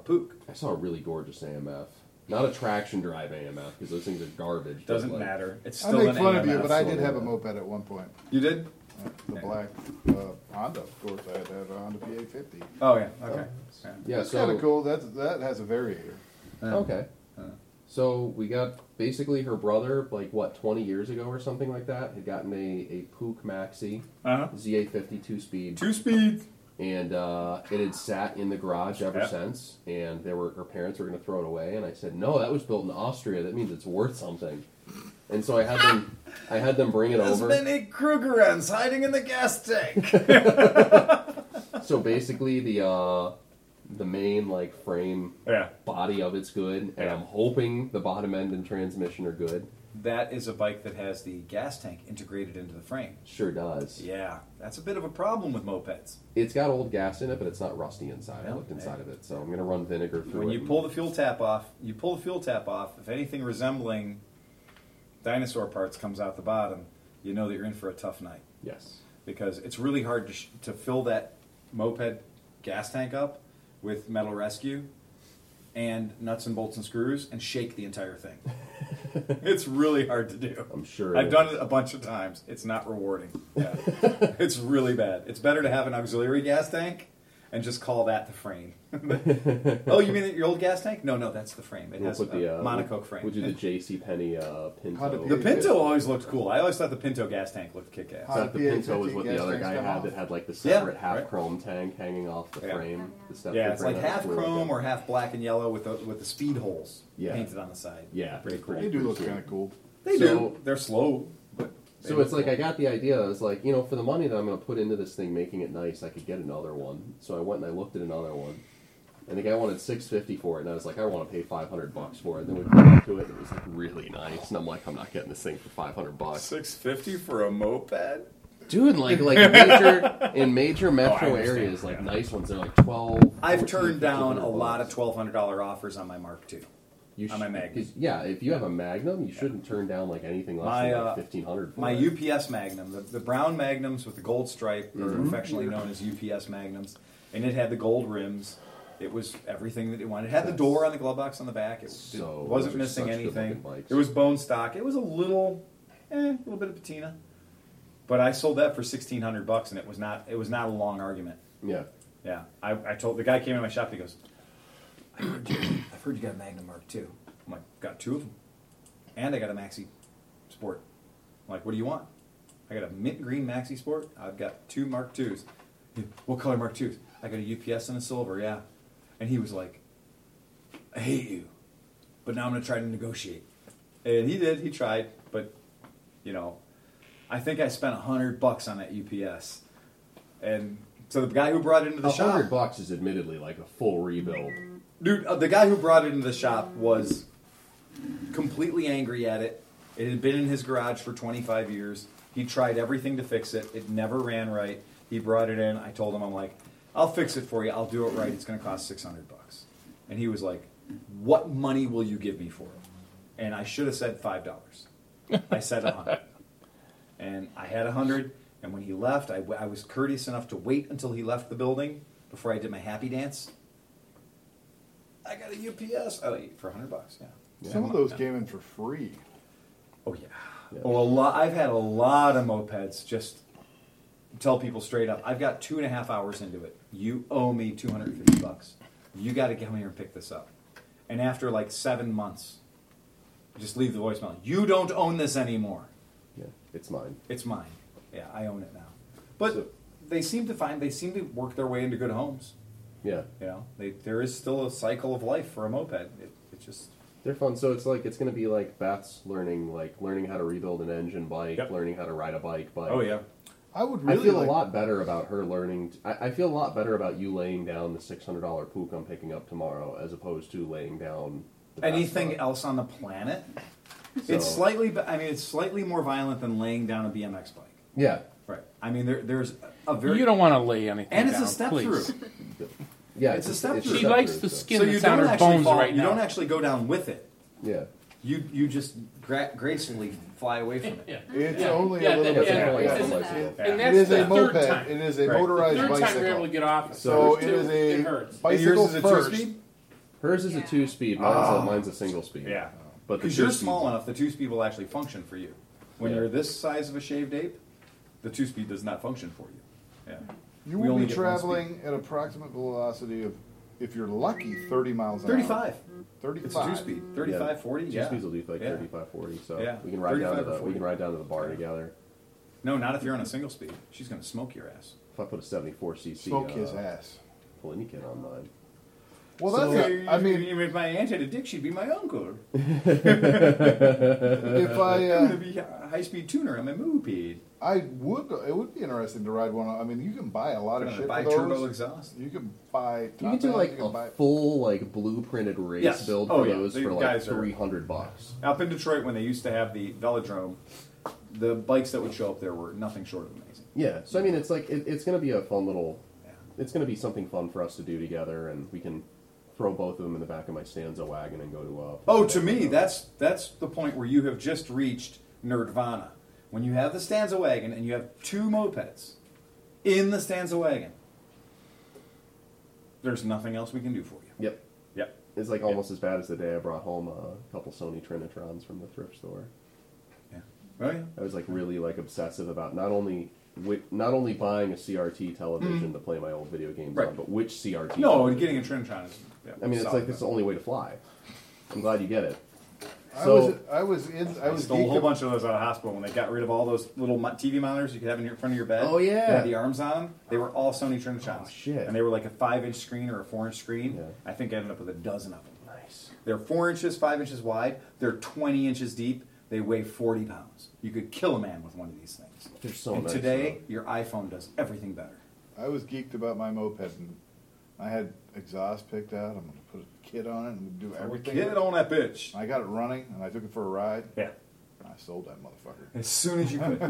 Puke. I saw a really gorgeous AMF. Not a traction drive AMF, because those things are garbage. Doesn't matter. It's still an AMF. I make fun of you, but I did have a moped at one point. You did? The black Honda, of course, I had that Honda PA50. Oh, yeah, okay. That's kind of cool. That has a variator. Okay. So we got basically her brother, like, what, 20 years ago or something like that, had gotten a Puch Maxi ZA50 two-speed. And it had sat in the garage ever since, and her parents were going to throw it away, and I said, no, that was built in Austria. That means it's worth something. And so I had them bring it over. There's many Krugerrands hiding in the gas tank. So basically the main frame body of it's good, and I'm hoping the bottom end and transmission are good. That is a bike that has the gas tank integrated into the frame. Sure does. Yeah. That's a bit of a problem with mopeds. It's got old gas in it, but it's not rusty inside. I looked inside of it, so I'm going to run vinegar through it. When you pull the fuel tap off, if anything resembling dinosaur parts comes out the bottom, you know that you're in for a tough night. Yes. Because it's really hard to fill that moped gas tank up with metal rescue and nuts and bolts and screws and shake the entire thing. It's really hard to do. I'm sure. I've done it a bunch of times. It's not rewarding. Yeah. It's really bad. It's better to have an auxiliary gas tank and just call that the frame. Oh, you mean your old gas tank? No, that's the frame. It has a monocoque frame. We'll do the JCPenney Pinto. The Pinto always looked cool. I always thought the Pinto gas tank looked kick-ass. I thought the Pinto was what the other guy had that had the separate half-chrome tank hanging off the frame. It's like half-chrome or half-black and yellow with the speed holes painted on the side. Yeah, pretty cool. They do look kind of cool. They do. They're slow. So it's I got the idea. I was for the money that I'm going to put into this thing, making it nice, I could get another one. So I went and I looked at another one. And the guy wanted $650 for it, and I was like, I want to pay $500 for it. And then we went up to it, and it was really nice. And I'm like, I'm not getting this thing for $500. $650 for a moped? Dude, in major metro areas, nice ones, they're $12. I've turned down a lot of $1,200 offers on my Mark II. On my Magnum. Yeah, if you have a Magnum, you shouldn't turn down anything less than $1,500 for my it. UPS Magnum, the brown Magnums with the gold stripe, are affectionately known as UPS Magnums, and it had the gold rims. It was everything that it wanted. It had the door on the glove box on the back. It wasn't missing anything. It was bone stock. It was a little bit of patina, but I sold that for $1,600, and it was not a long argument. Yeah, yeah. I told the guy came into my shop. And he goes, I've heard you got a Magnum Mark II. I'm like, got two of them. And I got a Maxi Sport. I'm like, what do you want? I got a mint green Maxi Sport. I've got two Mark IIs. What color Mark IIs? I got a UPS and a silver, yeah. And he was like, I hate you, but now I'm going to try to negotiate. And he did. He tried. But, I think I spent $100 on that UPS. And so the guy who brought it into the shop. $100 is admittedly a full rebuild. Dude, the guy who brought it into the shop was completely angry at it. It had been in his garage for 25 years. He tried everything to fix it. It never ran right. He brought it in. I told him, I'm like, I'll fix it for you. I'll do it right. It's going to cost $600. And he was like, what money will you give me for it? And I should have said $5. I said $100. And I had $100. And when he left, I was courteous enough to wait until he left the building before I did my happy dance. I got a UPS for $100, yeah. Some of those came in for free. Oh, yeah. Well, I've had a lot of mopeds, just tell people straight up, I've got 2.5 hours into it. You owe me $250. You got to come here and pick this up. And after 7 months, just leave the voicemail. You don't own this anymore. Yeah, it's mine. It's mine. Yeah, I own it now. But they seem to work their way into good homes. Yeah, there is still a cycle of life for a moped. It just they're fun. So it's going to be like Beth's learning how to rebuild an engine bike, learning how to ride a bike. But oh yeah, I feel a lot better about her learning. I feel a lot better about you laying down the $600 Puch I'm picking up tomorrow as opposed to laying down anything else on the planet. So, it's slightly more violent than laying down a BMX bike. Yeah, right. I mean there's a very you don't want to lay anything down, and it's a step through. Yeah, it's a step through. She likes the skin that's on her bones right now. You don't actually go down with it. Yeah. You just gracefully fly away from it. Yeah. It's only a little bit. It is a moped. It is a motorized bicycle. The third time you're able to get off. So it is a bicycle first. Hers is a two-speed. Mine's a single-speed. Yeah. Because you're small enough, the two-speed will actually function for you. When you're this size of a shaved ape, the two-speed does not function for you. Yeah. You will be traveling at approximate velocity of, if you're lucky, 30 miles an hour. 35. It's a two-speed. 35, yeah. 40, yeah. Two-speeds will do like 35, 40, so we can ride down to the, bar together. No, not if you're on a single-speed. She's going to smoke your ass. If I put a 74cc... Smoke his ass. Well, any kid on mine. Well, so, that's it. I mean, if my aunt had a dick, she'd be my uncle. If I to be a high-speed tuner on my moped. I would. It would be interesting to ride one. I mean, you can buy a lot of shit. Buy for those. Turbo exhaust. You can buy. You can do like a full like blueprinted race build for those for like $300. Up in Detroit, when they used to have the velodrome, the bikes that would show up there were nothing short of amazing. Yeah. So I mean, it's like it's going to be a fun little. It's going to be something fun for us to do together, and we can throw both of them in the back of my Stanza wagon and go to a... to me, that's the point where you have just reached Nerdvana. When you have the Stanza wagon and you have two mopeds in the Stanza wagon, there's nothing else we can do for you. Yep. It's like almost as bad as the day I brought home a couple Sony Trinitrons from the thrift store. Yeah. Oh, yeah. I was like really like obsessive about not only buying a CRT television to play my old video games on, but which CRT. No, television. Getting a Trinitron is... Yeah, I mean, it's like this is the only way to fly. I'm glad you get it. So, I stole a whole bunch of those out of hospital when they got rid of all those little TV monitors you could have in front of your bed. Oh, yeah. That had the arms on them. They were all Sony Trinitrons. Oh, shit. And they were like a 5-inch screen or a 4-inch screen. Yeah. I think I ended up with a dozen of them. Nice. They're 4 inches, 5 inches wide. They're 20 inches deep. They weigh 40 pounds. You could kill a man with one of these things. They're so nice. And today, your iPhone does everything better. I was geeked about my moped, and I had exhaust picked out. I'm going to put a kit on it and do everything. Kit on that bitch. I got it running, and I took it for a ride. Yeah. And I sold that motherfucker. As soon as you could. I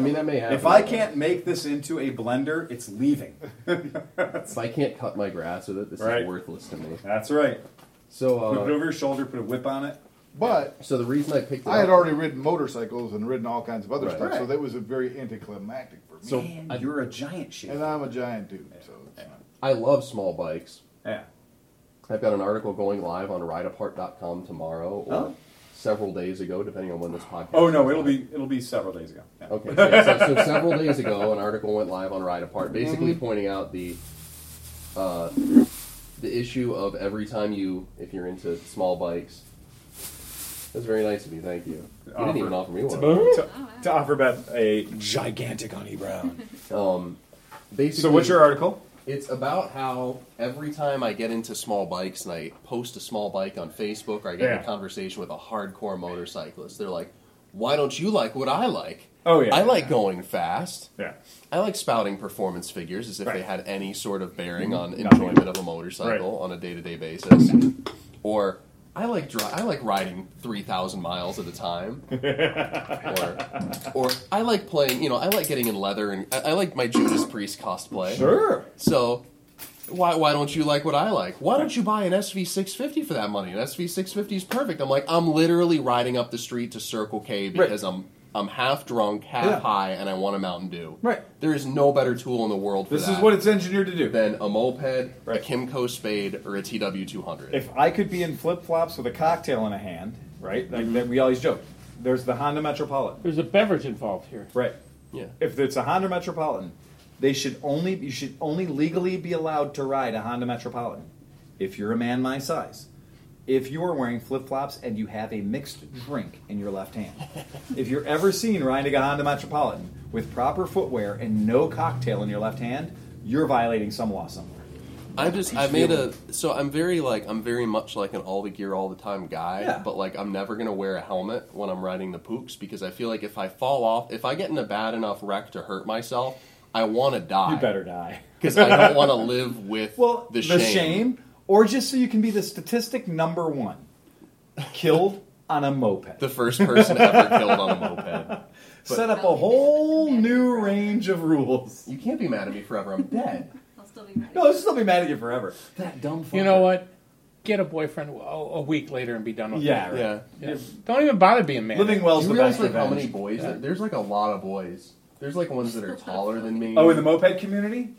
mean, that may happen. If I can't make this into a blender, it's leaving. If I can't cut my grass with it, this is worthless to me. That's right. So put it over your shoulder, put a whip on it. But so the reason I picked it I had already ridden motorcycles and ridden all kinds of other stuff, so that was a very anticlimactic for me. So you're a giant shit. And I'm a giant dude, so it's not. I love small bikes. Yeah. I've got an article going live on rideapart.com tomorrow or several days ago, depending on when this podcast it'll be several days ago. Yeah. Okay. So several days ago an article went live on RideApart basically pointing out the issue of every time if you're into small bikes. That's very nice of you, thank you. You didn't even offer me one. To offer Beth a gigantic honey brown. Basically, so what's your article? It's about how every time I get into small bikes and I post a small bike on Facebook or I get in a conversation with a hardcore motorcyclist, they're like, why don't you like what I like? Oh, yeah. I like going fast. Yeah. I like spouting performance figures as if they had any sort of bearing on enjoyment of a motorcycle on a day-to-day basis. Or... I like riding 3,000 miles at a time, or I like playing. I like getting in leather, and I like my Judas Priest cosplay. Sure. So why don't you like what I like? Why don't you buy an SV650 for that money? An SV650 is perfect. I'm like, I'm literally riding up the street to Circle K because I'm half drunk, half high, and I want a Mountain Dew. Right. There is no better tool in the world for this is what it's engineered to do. Than a moped, a Kymco Spade, or a TW200. If I could be in flip-flops with a cocktail in a hand, like we always joke, there's the Honda Metropolitan. There's a beverage involved here. Right. Yeah. If it's a Honda Metropolitan, you should only legally be allowed to ride a Honda Metropolitan if you're a man my size. If you are wearing flip-flops and you have a mixed drink in your left hand. If you're ever seen riding a Honda Metropolitan with proper footwear and no cocktail in your left hand, you're violating some law somewhere. I'm very much like an all the gear all the time guy, but like I'm never going to wear a helmet when I'm riding the Pooks because I feel like if I fall off, if I get in a bad enough wreck to hurt myself, I want to die. You better die. Because I don't want to live with the shame. Or just so you can be the statistic number one. Killed on a moped. The first person ever killed on a moped. But set up a whole new range of rules. You can't be mad at me forever. I'm dead. I'll still be mad at you. No, I'll still be mad at you forever. That dumb fucker. You know what? Get a boyfriend a week later and be done with it. Yeah. Don't even bother being mad. Living well's the best revenge. Do you realize how many boys? Yeah. There's like a lot of boys. There's like ones that are taller than me. Oh, in the moped community?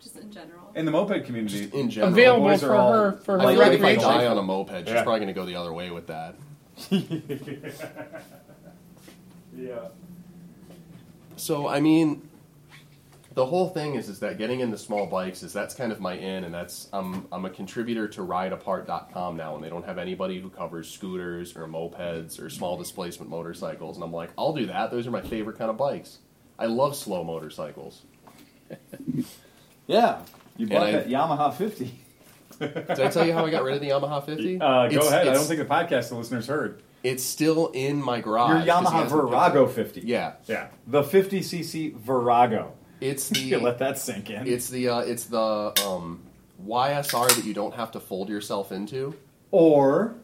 Just in general. In the moped community. Just in general. Available for her. For her. I feel like if I die on a moped, she's probably going to go the other way with that. Yeah. So, I mean, the whole thing is that getting into small bikes is that's kind of my in, and that's I'm a contributor to RideApart.com now, and they don't have anybody who covers scooters or mopeds or small displacement motorcycles, and I'm like, I'll do that. Those are my favorite kind of bikes. I love slow motorcycles. Yeah, you bought that Yamaha 50. Did I tell you how I got rid of the Yamaha 50? Go ahead. I don't think the podcast the listeners heard. It's still in my garage. Your Yamaha Virago 50. Yeah. Yeah. The 50cc Virago. It's the... You let that sink in. It's the YSR that you don't have to fold yourself into. Or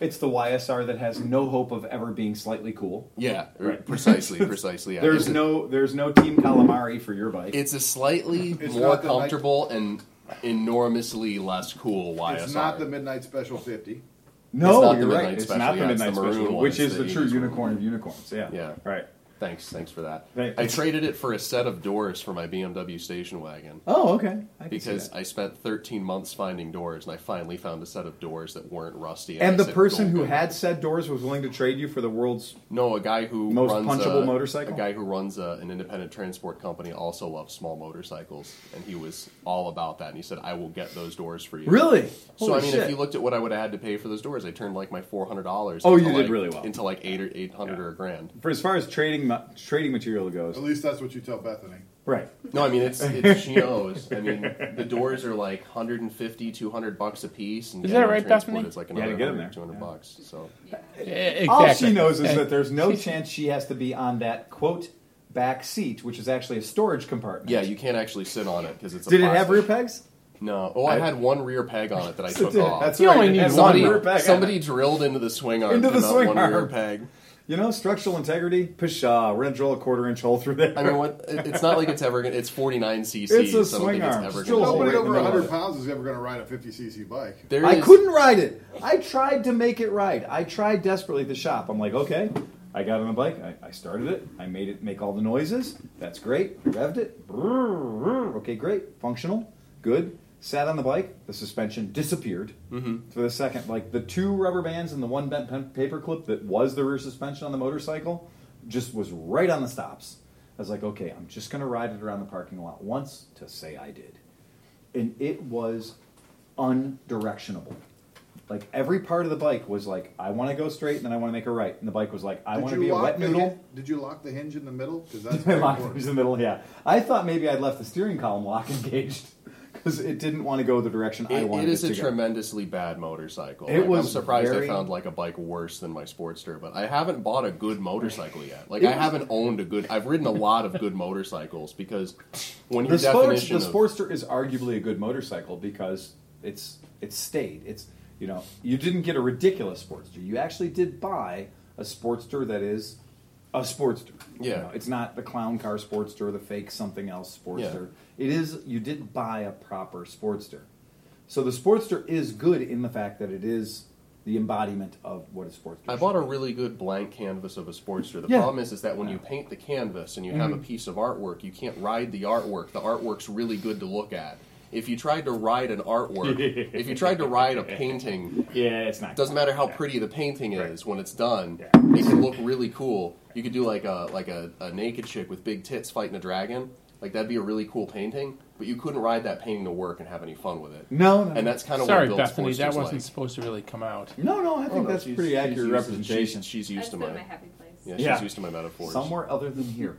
it's the YSR that has no hope of ever being slightly cool. Yeah, right. precisely. Yeah. There's no Team Calamari for your bike. It's a slightly more comfortable and enormously less cool YSR. It's not the Midnight Special 50. No, you're right. It's not the Midnight Special, which is the true unicorn of unicorns. Yeah. Right. Thanks for that. I traded it for a set of doors for my BMW station wagon. Oh, okay. Because I spent 13 months finding doors, and I finally found a set of doors that weren't rusty. And the person who had said doors was willing to trade you for the world's no, a guy who most runs punchable motorcycle. A guy who runs an independent transport company also loves small motorcycles, and he was all about that. And he said, "I will get those doors for you." Really? So holy shit. If you looked at what I would have had to pay for those doors, I turned like my $400. Oh, you did really well into like $800 or a grand. For as far as trading material goes. At least that's what you tell Bethany. Right. No, I mean, it's she knows. I mean, the doors are like $150-$200 a piece. And is that right, Bethany? It's like another $200. So. Exactly. All she knows is that there's no chance she has to be on that, quote, back seat, which is actually a storage compartment. Yeah, you can't actually sit on it because it's a plastic. Did it have rear pegs? No. Oh, I had one rear peg on it that I took off. That's right. You only need one rear peg. Somebody drilled into the swing arm. Into the swing arm. One rear peg. You know, structural integrity, pshaw, we're going to drill a quarter-inch hole through there. I mean, it's not like it's ever going to... It's 49cc. It's a swing arm. Nobody over 100 pounds is ever going to ride a 50cc bike. I couldn't ride it. I tried to make it ride. I tried desperately at the shop. I'm like, okay, I got on a bike. I started it. I made it make all the noises. That's great. I revved it. Okay, great. Functional. Good. Sat on the bike. The suspension disappeared for the second. Like, the two rubber bands and the one bent paper clip that was the rear suspension on the motorcycle just was right on the stops. I was like, okay, I'm just going to ride it around the parking lot once to say I did. And it was undirectionable. Like, every part of the bike was like, I want to go straight, and then I want to make a right. And the bike was like, I want to be a wet noodle. Did you lock the hinge in the middle? Because that's I locked the hinge in the middle, yeah. I thought maybe I'd left the steering column lock engaged. Because it didn't want to go the direction I wanted it to go. It is a tremendously bad motorcycle. It was I'm surprised I found like a bike worse than my Sportster, but I haven't bought a good motorcycle yet. Like I haven't owned a good... I've ridden a lot of good motorcycles because when your definition of... The Sportster is arguably a good motorcycle because it's stayed. It's, you know, you didn't get a ridiculous Sportster. You actually did buy a Sportster that is a Sportster. Yeah. You know, it's not the clown car Sportster or the fake something else Sportster. Yeah. It is, you did buy a proper Sportster. So the Sportster is good in the fact that it is the embodiment of what a Sportster is. I bought a really good blank canvas of a Sportster. The problem is that when you paint the canvas and you have a piece of artwork, you can't ride the artwork. The artwork's really good to look at. If you tried to ride an artwork, if you tried to ride a painting, it's not. Doesn't matter how pretty the painting is when it's done, it can look really cool. You could do like a naked chick with big tits fighting a dragon. Like that'd be a really cool painting, but you couldn't ride that painting to work and have any fun with it. No. And that's kind of what built Sportsters. Sorry, Bethany, that wasn't supposed to really come out. No, I think that's pretty accurate representation. She's used to my happy place. Yeah, she's used to my metaphors. Somewhere other than here.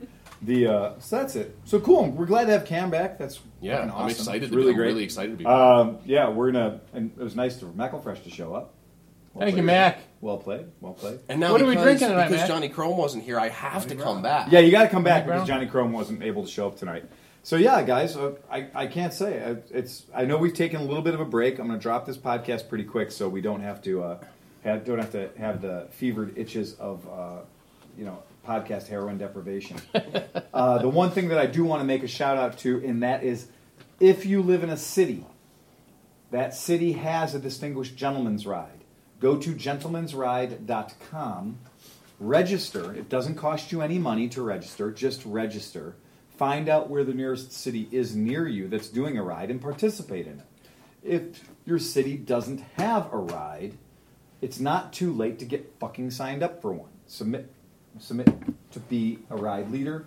So that's it. So cool. We're glad to have Cam back. That's fucking awesome. I'm excited. Really excited to be back. We're gonna. And it was nice for McElfresh to show up. Thank you, Mac. Well played. And now what are we drinking tonight, because Johnny Chrome wasn't here, I have to come back. Yeah, you got to come back because Johnny Chrome wasn't able to show up tonight. So yeah, guys, I can't say it's. I know we've taken a little bit of a break. I'm going to drop this podcast pretty quick so we don't have to have the fevered itches of podcast heroin deprivation. The one thing that I do want to make a shout out to, and that is if you live in a city, that city has a Distinguished Gentleman's Ride. Go to gentlemansride.com, register. It doesn't cost you any money to register, just register. Find out where the nearest city is near you that's doing a ride and participate in it. If your city doesn't have a ride, it's not too late to get fucking signed up for one. Submit to be a ride leader.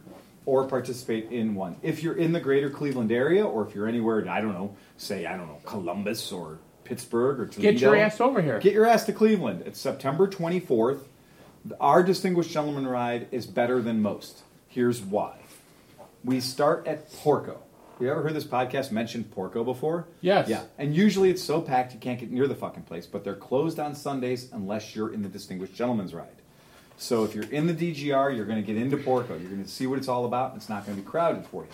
or participate in one. If you're in the greater Cleveland area, or if you're anywhere, I don't know, say, I don't know, Columbus or Pittsburgh or Toledo. Get your ass over here. Get your ass to Cleveland. It's September 24th. Our Distinguished Gentleman Ride is better than most. Here's why. We start at Porco. You ever heard this podcast mention Porco before? Yes. Yeah. And usually it's so packed you can't get near the fucking place, but they're closed on Sundays unless you're in the Distinguished Gentleman's Ride. So if you're in the DGR, you're going to get into Porco. You're going to see what it's all about, and it's not going to be crowded for you.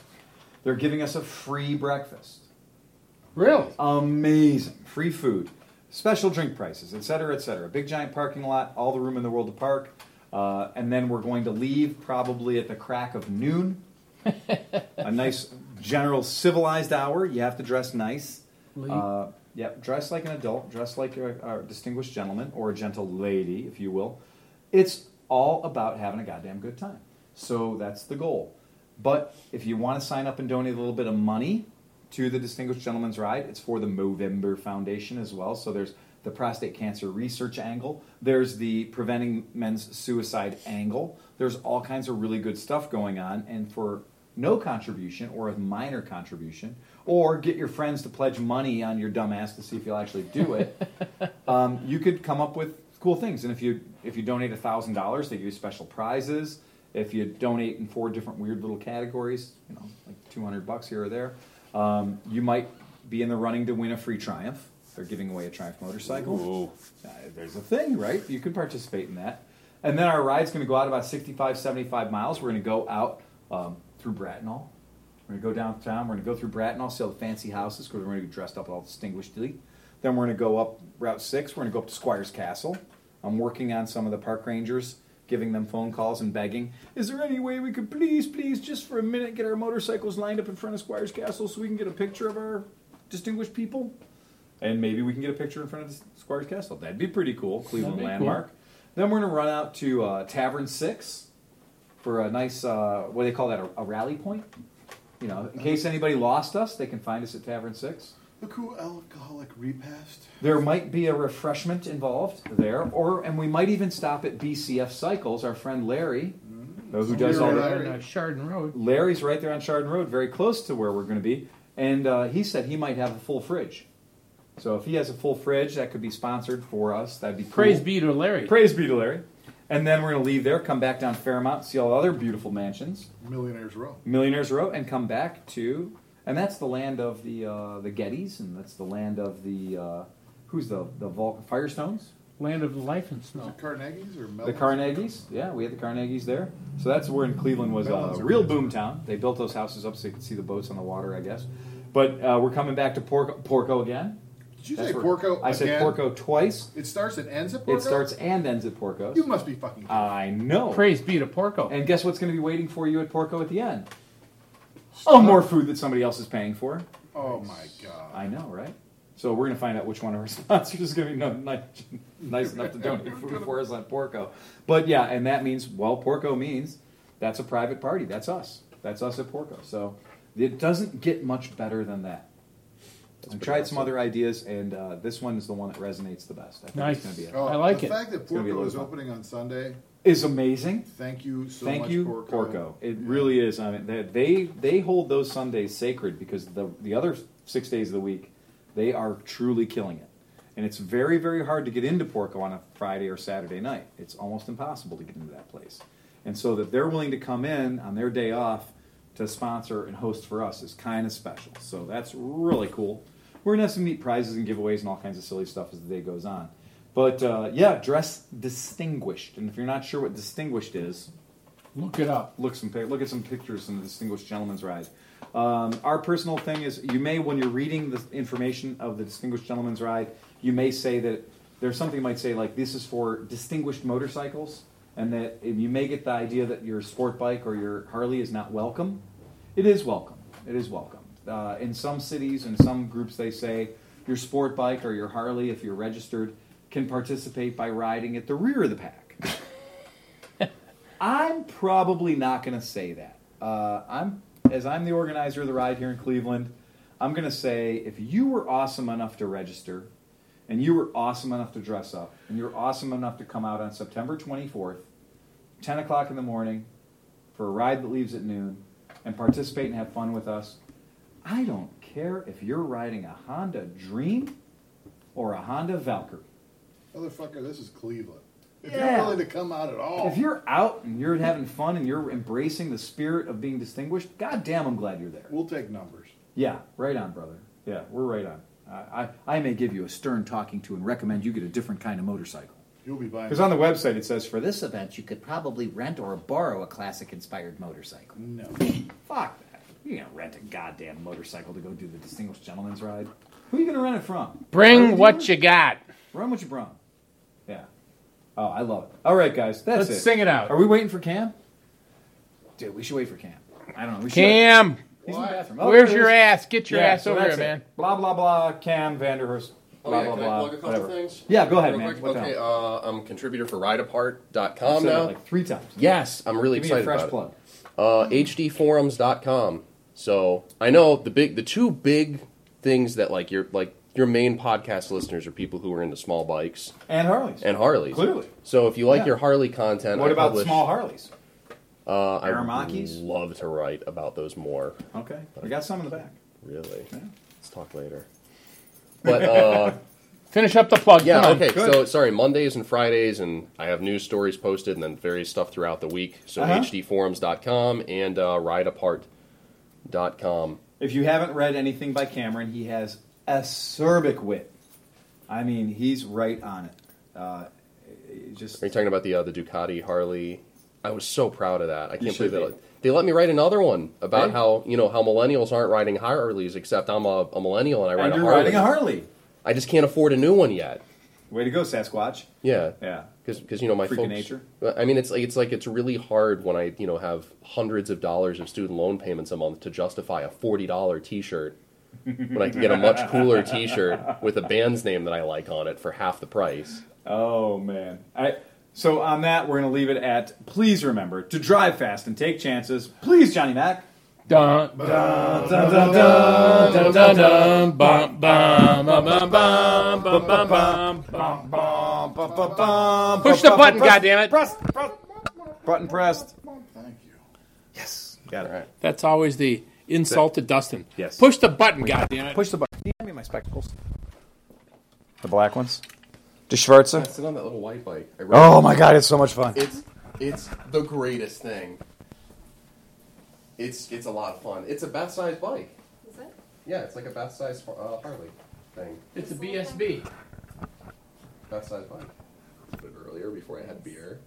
They're giving us a free breakfast. Really? Amazing. Free food. Special drink prices, et cetera, et cetera. Big, giant parking lot, all the room in the world to park. And then we're going to leave probably at the crack of noon. A nice, general, civilized hour. You have to dress nice. Dress like an adult. Dress like a distinguished gentleman or a gentle lady, if you will. It's all about having a goddamn good time. So that's the goal. But if you want to sign up and donate a little bit of money to the Distinguished Gentleman's Ride, it's for the Movember Foundation as well. So there's the prostate cancer research angle. There's the preventing men's suicide angle. There's all kinds of really good stuff going on. And for no contribution or a minor contribution, or get your friends to pledge money on your dumbass to see if you'll actually do it, you could come up with cool things. And if you donate $1,000, they give you special prizes. If you donate in four different weird little categories, you know, like $200 here or there, you might be in the running to win a free Triumph. They're giving away a Triumph motorcycle. There's a thing, right? You can participate in that. And then our ride's going to go out about 65, 75 miles. We're going to go out through Bracknell. We're going to go downtown. We're going to go through Bracknell, see all the fancy houses, because we're going to be dressed up all distinguishedly. Then we're going to go up Route 6. We're going to go up to Squire's Castle. I'm working on some of the park rangers, giving them phone calls and begging, is there any way we could please, just for a minute, get our motorcycles lined up in front of Squire's Castle so we can get a picture of our distinguished people? And maybe we can get a picture in front of Squire's Castle. That'd be pretty cool. Cleveland landmark. Cool. Then we're going to run out to Tavern 6 for a nice, what do they call that, a rally point? You know, in case anybody lost us, they can find us at Tavern 6. A cool alcoholic repast. There might be a refreshment involved there, and we might even stop at BCF Cycles. Our friend Larry, who does all that, Chardon Road. Larry's right there on Chardon Road, very close to where we're going to be, and he said he might have a full fridge. So if he has a full fridge, that could be sponsored for us. That'd be cool. Praise be to Larry. Praise be to Larry. And then we're going to leave there, come back down Fairmount, see all the other beautiful mansions. Millionaires Row, and come back to. And that's the land of the Gettys, and that's the land of the who's the Firestones? Land of life and snow. The Carnegies or Mellons? The Carnegies, yeah, we had the Carnegies there. So that's where in Cleveland was a real boom town. They built those houses up so you could see the boats on the water, I guess. But we're coming back to Porco again. Did you say Porco again? I said Porco twice. It starts and ends at Porco? It starts and ends at Porco. You must be fucking kidding. I know. Praise be to Porco. And guess what's going to be waiting for you at Porco at the end? Oh, more food that somebody else is paying for. Oh, my God. I know, right? So we're going to find out which one of our sponsors is going to be nice enough to donate food for us on Porco. But, yeah, and that means, well, Porco means that's a private party. That's us. That's us at Porco. So it doesn't get much better than that. I've tried some other ideas, and this one is the one that resonates the best. I think nice. It's going to be it. Oh, I like it. The fact that Porco is opening on Sunday is amazing. Thank you so much, Porco. It really is. I mean, they hold those Sundays sacred because the other 6 days of the week, they are truly killing it. And it's very, very hard to get into Porco on a Friday or Saturday night. It's almost impossible to get into that place. And so that they're willing to come in on their day off to sponsor and host for us is kind of special. So that's really cool. We're going to have some neat prizes and giveaways and all kinds of silly stuff as the day goes on. But, dress distinguished. And if you're not sure what distinguished is, look it up. Look at some pictures in the Distinguished Gentleman's Ride. Our personal thing is you may, when you're reading the information of the Distinguished Gentleman's Ride, you may say that there's something you might say like this is for distinguished motorcycles, and that you may get the idea that your sport bike or your Harley is not welcome. It is welcome. It is welcome. In some cities and some groups they say your sport bike or your Harley, if you're registered, can participate by riding at the rear of the pack. I'm probably not going to say that. I'm the organizer of the ride here in Cleveland, I'm going to say if you were awesome enough to register, and you were awesome enough to dress up, and you were awesome enough to come out on September 24th, 10 o'clock in the morning, for a ride that leaves at noon and participate and have fun with us. I don't care if you're riding a Honda Dream or a Honda Valkyrie. Motherfucker, this is Cleveland. If you're willing to come out at all. If you're out and you're having fun and you're embracing the spirit of being distinguished, goddamn, I'm glad you're there. We'll take numbers. Yeah, right on, brother. Yeah, we're right on. I may give you a stern talking to and recommend you get a different kind of motorcycle. You'll be buying. Because on the website it says, for this event, you could probably rent or borrow a classic-inspired motorcycle. No. Fuck that. You can't rent a goddamn motorcycle to go do the Distinguished Gentleman's Ride. Who are you going to rent it from? Bring what you got. Run what you brought. Yeah. Oh, I love it. All right, guys, that's it. Let's sing it out. Are we waiting for Cam? Dude, we should wait for Cam. I don't know. We should. Cam! He's in the bathroom. Oh, where's your ass? Get your ass over here, man. Blah, blah, blah, Cam Vanderhorst. Blah, blah, blah. Can I plug a couple things? Yeah, go ahead, man. Okay, I'm a contributor for RideApart.com now. Like 3 times. Yes, I'm really excited about it. Give me a fresh plug. HDforums.com. So, I know the 2 big things that, like, you're, like, your main podcast listeners are people who are into small bikes. And Harleys. And Harleys. Clearly. So if you like your Harley content, what about small Harleys? Aramakis? I'd love to write about those more. Okay. But we got some in the back. Really? Yeah. Let's talk later. But finish up the plug. Yeah, okay. Good. So, sorry, Mondays and Fridays, and I have news stories posted and then various stuff throughout the week. So hdforums.com and rideapart.com. If you haven't read anything by Cameron, he has acerbic wit. I mean, he's right on it. Are you talking about the Ducati Harley? I was so proud of that. I can't believe it. They let me write another one about how millennials aren't riding Harleys, except I'm a millennial and I ride a Harley. And you're riding a Harley. I just can't afford a new one yet. Way to go, Sasquatch. Yeah. Yeah. Because my freaking folks, nature. I mean, it's really hard when I have hundreds of dollars of student loan payments a month to justify a $40 t-shirt. When I can get a much cooler T-shirt with a band's name that I like on it for half the price. Oh, man. So on that, we're going to leave it at, please remember to drive fast and take chances. Please, Johnny Mac. Dun, dun, dun, dun, dun, dun, dun, bum, bum, bum, bum, bum, bum, bum, bum, bum, bum, bum, bum. Push the button, goddammit. Pressed. Button pressed. Thank you. Yes. Got it. That's always the... insult to Dustin. Yes. Push the button, goddammit. Push the button. Can you hand me my spectacles? The black ones? DeSchwarzer? I sit on that little white bike. Oh my god, it's so much fun. It's the greatest thing. It's a lot of fun. It's a bath-sized bike. Is it? Yeah, it's like a bath-sized Harley thing. It's a BSB. Bath-sized bike. A bit earlier before I had beer.